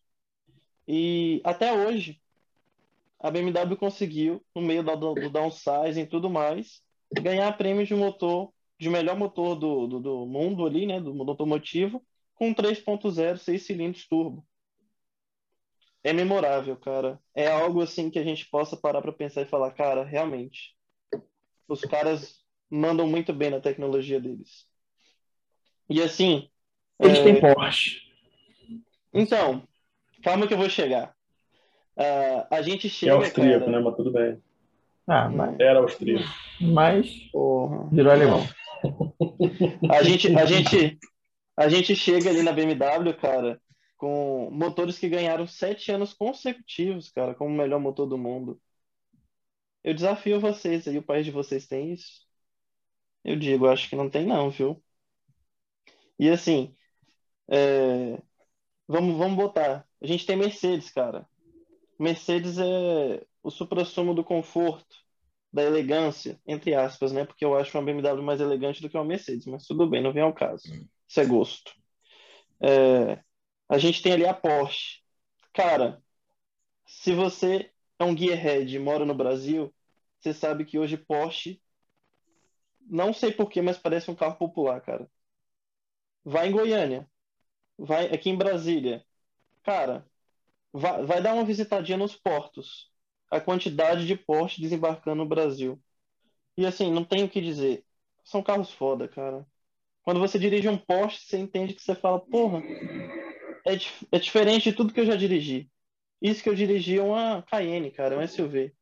E até hoje, a BMW conseguiu, no meio do downsizing e tudo mais, ganhar prêmios de motor... de melhor motor do mundo ali, né, do automotivo, com 3.0, 6 cilindros turbo. É memorável, cara. É algo assim que a gente possa parar para pensar e falar, cara, realmente, os caras mandam muito bem na tecnologia deles. E assim... Eles têm Porsche. Então, calma que eu vou chegar. A gente chega... É austríaco, cara... né, mas tudo bem. Mas... Era austríaco. Mas virou alemão. A gente chega ali na BMW, cara, com motores que ganharam 7 anos consecutivos, cara, como o melhor motor do mundo. Eu desafio vocês aí, o país de vocês tem isso? Eu digo, acho que não tem não, viu? E assim, vamos botar. A gente tem Mercedes, cara. Mercedes é o suprassumo do conforto, da elegância, entre aspas, né? Porque eu acho uma BMW mais elegante do que uma Mercedes, mas tudo bem, não vem ao caso. Isso é gosto. A gente tem ali a Porsche. Cara, se você é um gearhead e mora no Brasil, você sabe que hoje Porsche, não sei porquê, mas parece um carro popular, cara. Vai em Goiânia, vai aqui em Brasília. Cara, vai dar uma visitadinha nos portos. A quantidade de Porsche desembarcando no Brasil. E assim, não tenho o que dizer. São carros foda, cara. Quando você dirige um Porsche, você entende que você fala, porra, é diferente de tudo que eu já dirigi. Isso que eu dirigi é uma Cayenne, cara, é um SUV.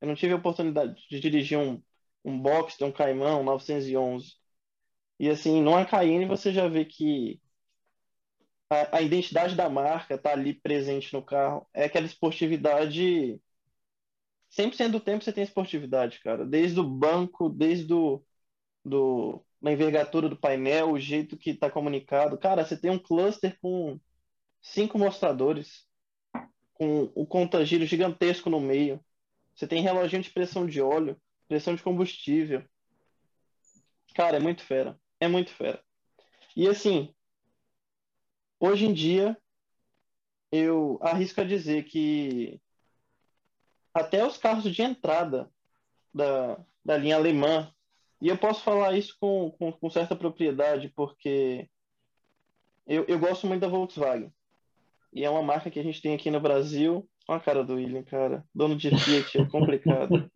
Eu não tive a oportunidade de dirigir um Boxster, um Caimão, um 911. E assim, numa Cayenne você já vê que a identidade da marca tá ali presente no carro. É aquela esportividade... 100% do tempo você tem esportividade, cara. Desde o banco, desde a envergadura do painel, o jeito que tá comunicado. Cara, você tem um cluster com 5 mostradores, com o contagiro gigantesco no meio. Você tem reloginho de pressão de óleo, pressão de combustível. Cara, é muito fera. É muito fera. E assim, hoje em dia, eu arrisco a dizer que até os carros de entrada da linha alemã. E eu posso falar isso com certa propriedade, porque eu gosto muito da Volkswagen. E é uma marca que a gente tem aqui no Brasil. Olha a cara do William, cara. Dono de Fiat, é complicado.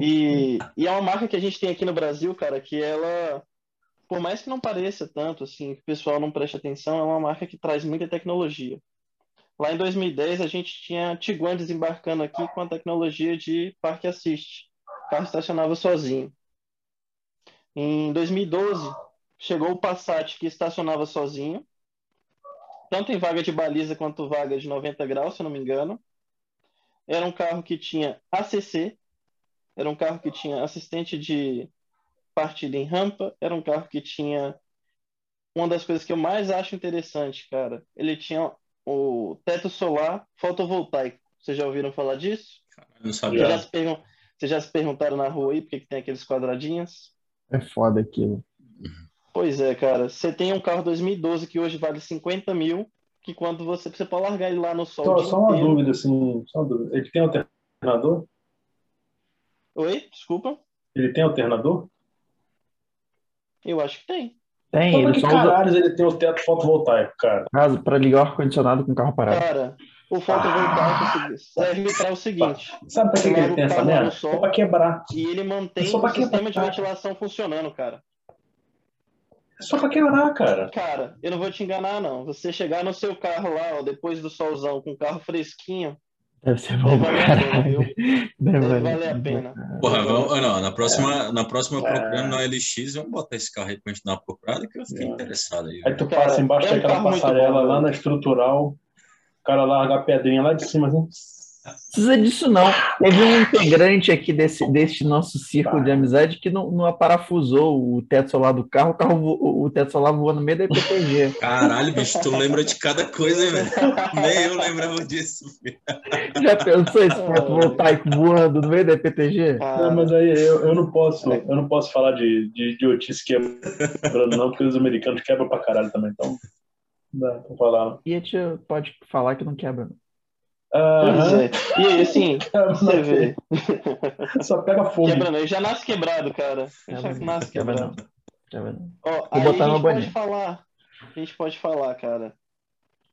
E é uma marca que a gente tem aqui no Brasil, cara, que ela, por mais que não pareça tanto, assim, que o pessoal não preste atenção, é uma marca que traz muita tecnologia. Lá em 2010, a gente tinha a Tiguan desembarcando aqui com a tecnologia de Park Assist. O carro estacionava sozinho. Em 2012, chegou o Passat, que estacionava sozinho, tanto em vaga de baliza quanto vaga de 90 graus, se eu não me engano. Era um carro que tinha ACC, era um carro que tinha assistente de partida em rampa, era um carro que tinha... Uma das coisas que eu mais acho interessante, cara, ele tinha o teto solar fotovoltaico. Vocês já ouviram falar disso? Não sabia. Vocês já se perguntaram na rua aí por que tem aqueles quadradinhos? É foda aquilo. Pois é, cara. Você tem um carro 2012 que hoje vale 50 mil, que quando você pode largar ele lá no sol... Só uma dúvida. Ele tem alternador? Oi? Desculpa? Ele tem alternador? Eu acho que tem. Tem. Como ele só usa... ele tem o teto fotovoltaico, cara? Caso para ligar o ar-condicionado com o carro parado. Cara, o fotovoltaico serve para o seguinte... Sabe para que ele tem essa merda? Só para quebrar. E ele mantém o sistema de ventilação funcionando, cara. Só pra quebrar, cara. Cara, eu não vou te enganar, não. Você chegar no seu carro lá, ó, depois do solzão, com o carro fresquinho, deve ser bom, deve valer a pena, viu? Deve valer a pena. Porra, vamos... Não, na próxima procurando na LX, vamos botar esse carro aí pra gente dar uma procurada, que eu fiquei interessado aí. Aí tu passa embaixo daquela passarela lá na estrutural, o cara larga a pedrinha lá de cima, assim. Não precisa disso, não. Teve um integrante aqui desse nosso círculo de amizade que não aparafusou o teto solar do carro. O teto solar voou no meio da IPTG. Caralho, bicho, tu lembra de cada coisa, velho. Nem eu lembrava disso. Já pensou esse fotovoltaico voando no meio da IPTG? Não, mas aí eu não posso falar de idiotice quebrando, não, porque os americanos quebram pra caralho também. Então, dá pra falar. E a tia pode falar que não quebra, não. Uhum. E aí, assim, você vê. Só pega fogo. Eu já nasce quebrado, cara. Já nasce quebrado. Ó, aí a gente pode falar, cara.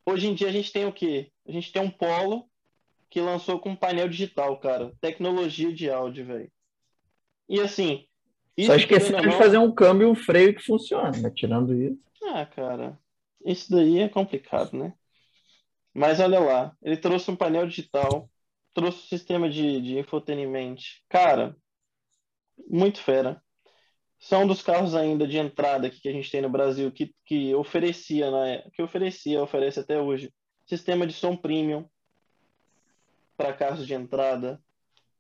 Hoje em dia a gente tem o quê? A gente tem um Polo que lançou com painel digital, cara. Tecnologia de áudio, velho. E assim... Só esqueceu de fazer um câmbio e um freio que funciona, né? Tirando isso. Ah, cara. Isso daí é complicado, né? Mas olha lá, ele trouxe um painel digital, trouxe um sistema de infotainment. Cara, muito fera. São dos carros ainda de entrada que a gente tem no Brasil que oferece até hoje, sistema de som premium para carros de entrada.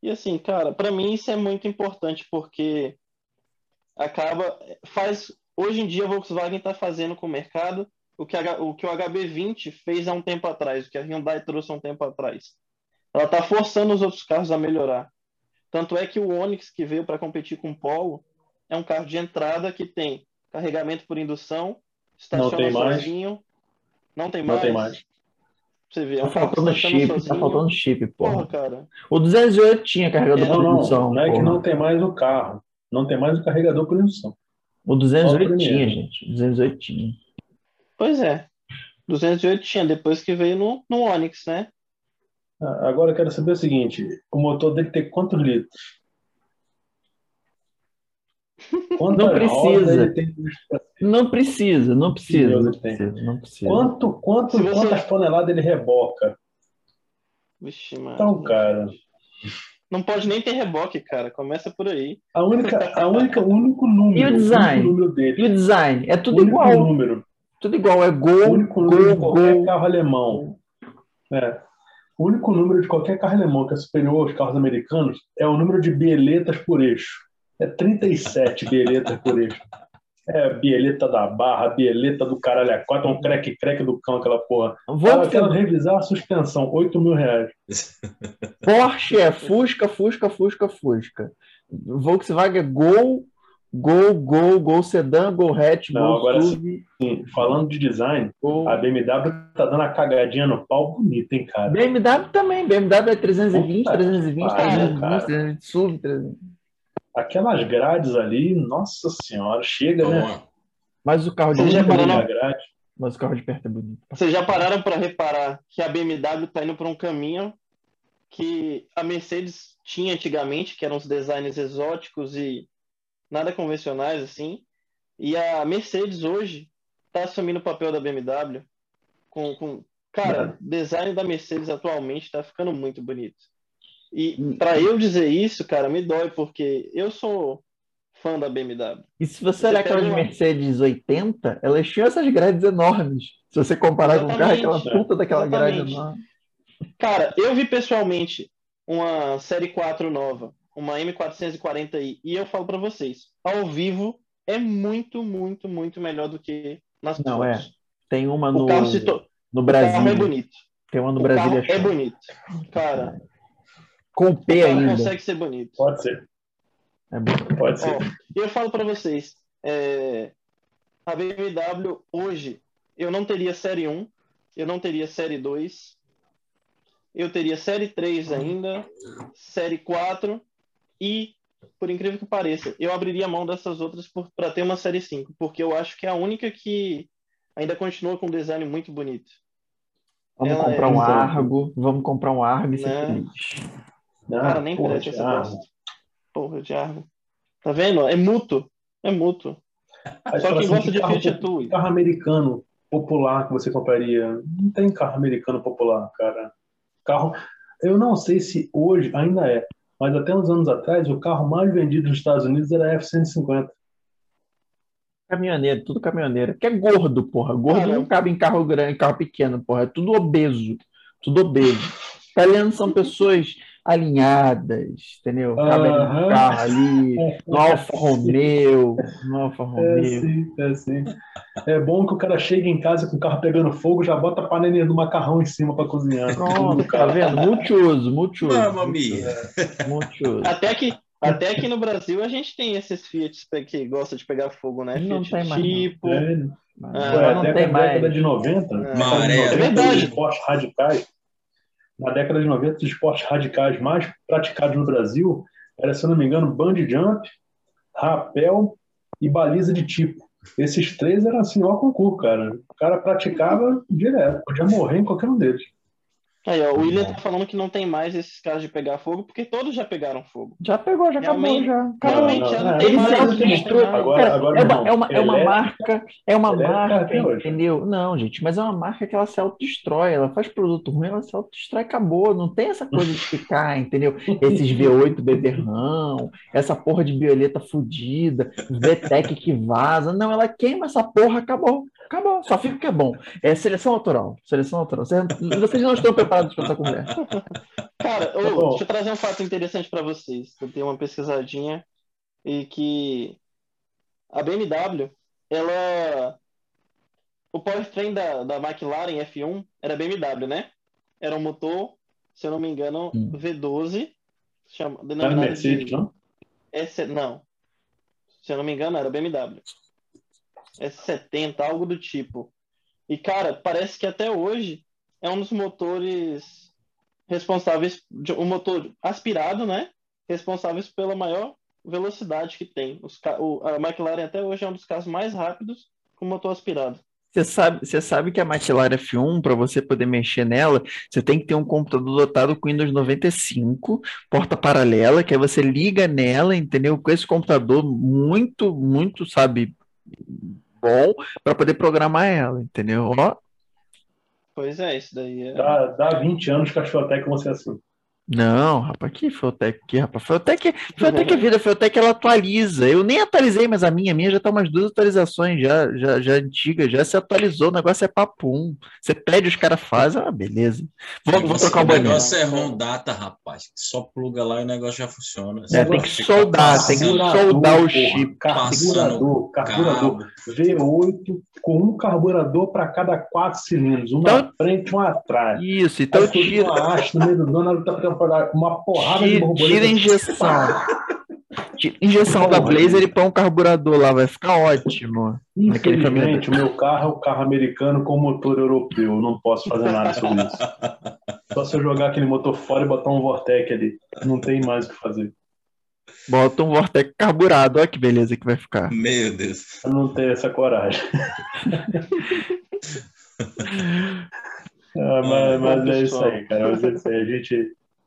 E assim, cara, para mim isso é muito importante porque hoje em dia a Volkswagen está fazendo com o mercado o que o HB20 fez há um tempo atrás, o que a Hyundai trouxe há um tempo atrás. Ela está forçando os outros carros a melhorar. Tanto é que o Onix, que veio para competir com o Polo, é um carro de entrada que tem carregamento por indução, estaciona sozinho. Não tem mais. Você vê, tá faltando chip, porra. Cara. O 208 tinha carregador por indução. Não é que não tem mais o carro. Não tem mais o carregador por indução. O 208 tinha, gente. O 208 tinha. Pois é, 208 tinha, depois que veio no Onix, né? Agora eu quero saber o seguinte, o motor dele tem quantos litros? Não precisa. Quantas toneladas ele reboca? Vixe, mano. Então, cara... Não pode nem ter reboque, cara. Começa por aí. O único número... E o design? O design? É tudo igual. O único número. Tudo igual, é gol. Carro alemão. É. O único número de qualquer carro alemão que é superior aos carros americanos é o número de bieletas por eixo. É 37 bieletas por eixo. É a bieleta da barra, a bieleta do caralho a quatro, um creque do cão, aquela porra. Eu quero revisar a suspensão, 8 mil reais. Porsche é Fusca. Volkswagen é Gol sedã, Gol hatch, Gol SUV. Sim, falando de design, a BMW tá dando a cagadinha no pau bonita, hein, cara? BMW também, BMW é 320, SUV, 320. Aquelas grades ali, nossa senhora, chega, né? Mas o carro de... Você já parou na grade? Mas o carro de perto é bonito. Vocês já pararam para reparar que a BMW está indo para um caminho que a Mercedes tinha antigamente, que eram os designs exóticos e nada convencionais, assim. E a Mercedes hoje está assumindo o papel da BMW. Cara, o design da Mercedes atualmente está ficando muito bonito. E para eu dizer isso, cara, me dói, porque eu sou fã da BMW. E se você olhar aquelas Mercedes 80, elas tinham essas grades enormes. Se você comparar com o carro, aquela puta daquela grade enorme. Cara, eu vi pessoalmente uma Série 4 nova, uma M440i, e eu falo para vocês, ao vivo é muito, muito, muito melhor do que nas fotos. Não, é. Tem uma no Brasil. O carro é bonito. Tem uma no Brasil. É bonito. Cara. Com P ainda. Consegue ser bonito. Pode ser. É bonito. Pode ser. E eu falo para vocês, a BMW hoje, eu não teria Série 1, eu não teria Série 2, eu teria Série 3 ainda, Série 4 e, por incrível que pareça, eu abriria mão dessas outras para ter uma Série 5, porque eu acho que é a única que ainda continua com um design muito bonito. Vamos comprar um Argo e ser feliz. Cara, nem parece essa coisa. Porra de Argo. Tá vendo? É mútuo. É mútuo. Só quem gosta de Fiat é tu. Carro americano popular que você compraria. Não tem carro americano popular, cara. Carro. Eu não sei se hoje ainda é, mas até uns anos atrás o carro mais vendido nos Estados Unidos era a F-150. Caminhoneiro, tudo caminhoneiro. Que é gordo, porra. Gordo não cabe em carro grande, em carro pequeno, porra. É tudo obeso. Tudo obeso. Italianos são pessoas alinhadas, entendeu? Cabe no carro ali, no Alfa Romeo. É assim. É bom que o cara chega em casa com o carro pegando fogo, já bota a panelinha do macarrão em cima para cozinhar. Pronto, tá vendo? Multiuso. Multiuso. Até que no Brasil a gente tem esses Fiat que gostam de pegar fogo, né? Não Fiat tem tipo. Mais. Não tem mais. Década de 90, é verdade. Esportes radicais. Na década de 90, os esportes radicais mais praticados no Brasil era, se eu não me engano, bungee jump, rapel e baliza de tipo. Esses três eram assim, ó, concurso, cara. O cara praticava direto, podia morrer em qualquer um deles. Aí, ó, o William tá falando que não tem mais esses caras de pegar fogo, porque todos já pegaram fogo. Já acabou. É uma marca, entendeu? Não, gente, mas é uma marca que ela se autodestrói, ela faz produto ruim, ela se autodestrói, acabou. Não tem essa coisa de ficar, entendeu? Esses V8 beberrão, essa porra de bioleta fudida, VTEC que vaza. Não, ela queima essa porra, acabou. Só fica o que é bom. É seleção autoral. Vocês não estão preparados para essa conversa. Cara, deixa eu trazer um fato interessante para vocês. Eu dei uma pesquisadinha e que a BMW, o powertrain da McLaren F1 era BMW, né? Era um motor, se eu não me engano, V12. Denominado Mercedes, não? Não. Se eu não me engano, era BMW. S70, algo do tipo. E, cara, parece que até hoje é um dos motores responsáveis, um motor aspirado, né? Responsáveis pela maior velocidade que tem. A McLaren até hoje é um dos carros mais rápidos com motor aspirado. Você sabe que a McLaren F1, para você poder mexer nela, você tem que ter um computador dotado com Windows 95, porta paralela, que aí você liga nela, entendeu? Com esse computador muito, muito, sabe, bom para poder programar ela, entendeu? Ó. Pois é, isso daí é... Dá 20 anos que a Fiotec vai ser assim. Não, rapaz, que Fiotec aqui, rapaz. Fiotec é vida, Fiotec ela atualiza. Eu nem atualizei, mas a minha já tá umas duas atualizações já antiga, já se atualizou, o negócio é papum. Você pede, os caras fazem, beleza. Vou trocar o banheiro. O negócio é Rondata, rapaz. Só pluga lá e o negócio já funciona. Tem que soldar o chip. Carburador. V8 com um carburador para cada 4 cilindros. Na frente e um atrás. Isso, então tira. Uma haste no meio do dono, uma porrada de borboleta. Tira a injeção. Injeção da Blazer e põe um carburador lá, vai ficar ótimo. Infelizmente, o meu carro é um carro americano com motor europeu. Eu não posso fazer nada sobre isso. Só se eu jogar aquele motor fora e botar um Vortec ali. Não tem mais o que fazer. Bota um Vortec carburado, olha que beleza que vai ficar. Meu Deus. Eu não tenho essa coragem. Ah, mas é isso aí, cara.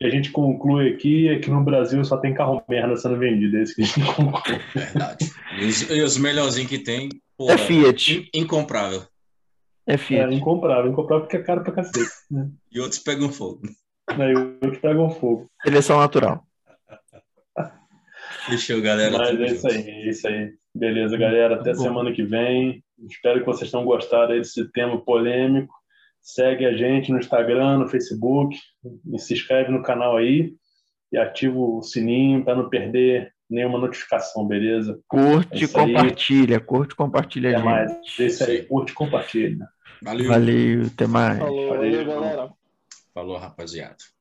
A gente conclui aqui é que no Brasil só tem carro merda sendo vendido. É isso que a gente conclui. Verdade. E os melhorzinhos que tem, porra, é Fiat. Incomprável. É Fiat. É incomprável porque é caro pra cacete. Né? E outros pegam fogo. E outros pegam fogo. Seleção natural. Fechou, galera. Mas é isso aí, é isso aí. Beleza, galera. Até semana que vem. Espero que vocês tenham gostado desse tema polêmico. Segue a gente no Instagram, no Facebook, e se inscreve no canal aí e ativa o sininho para não perder nenhuma notificação, beleza? Curte, compartilha, até gente. Mais. É isso aí, curte e compartilha. Valeu, até mais. Falou, valeu, galera. Falou, rapaziada.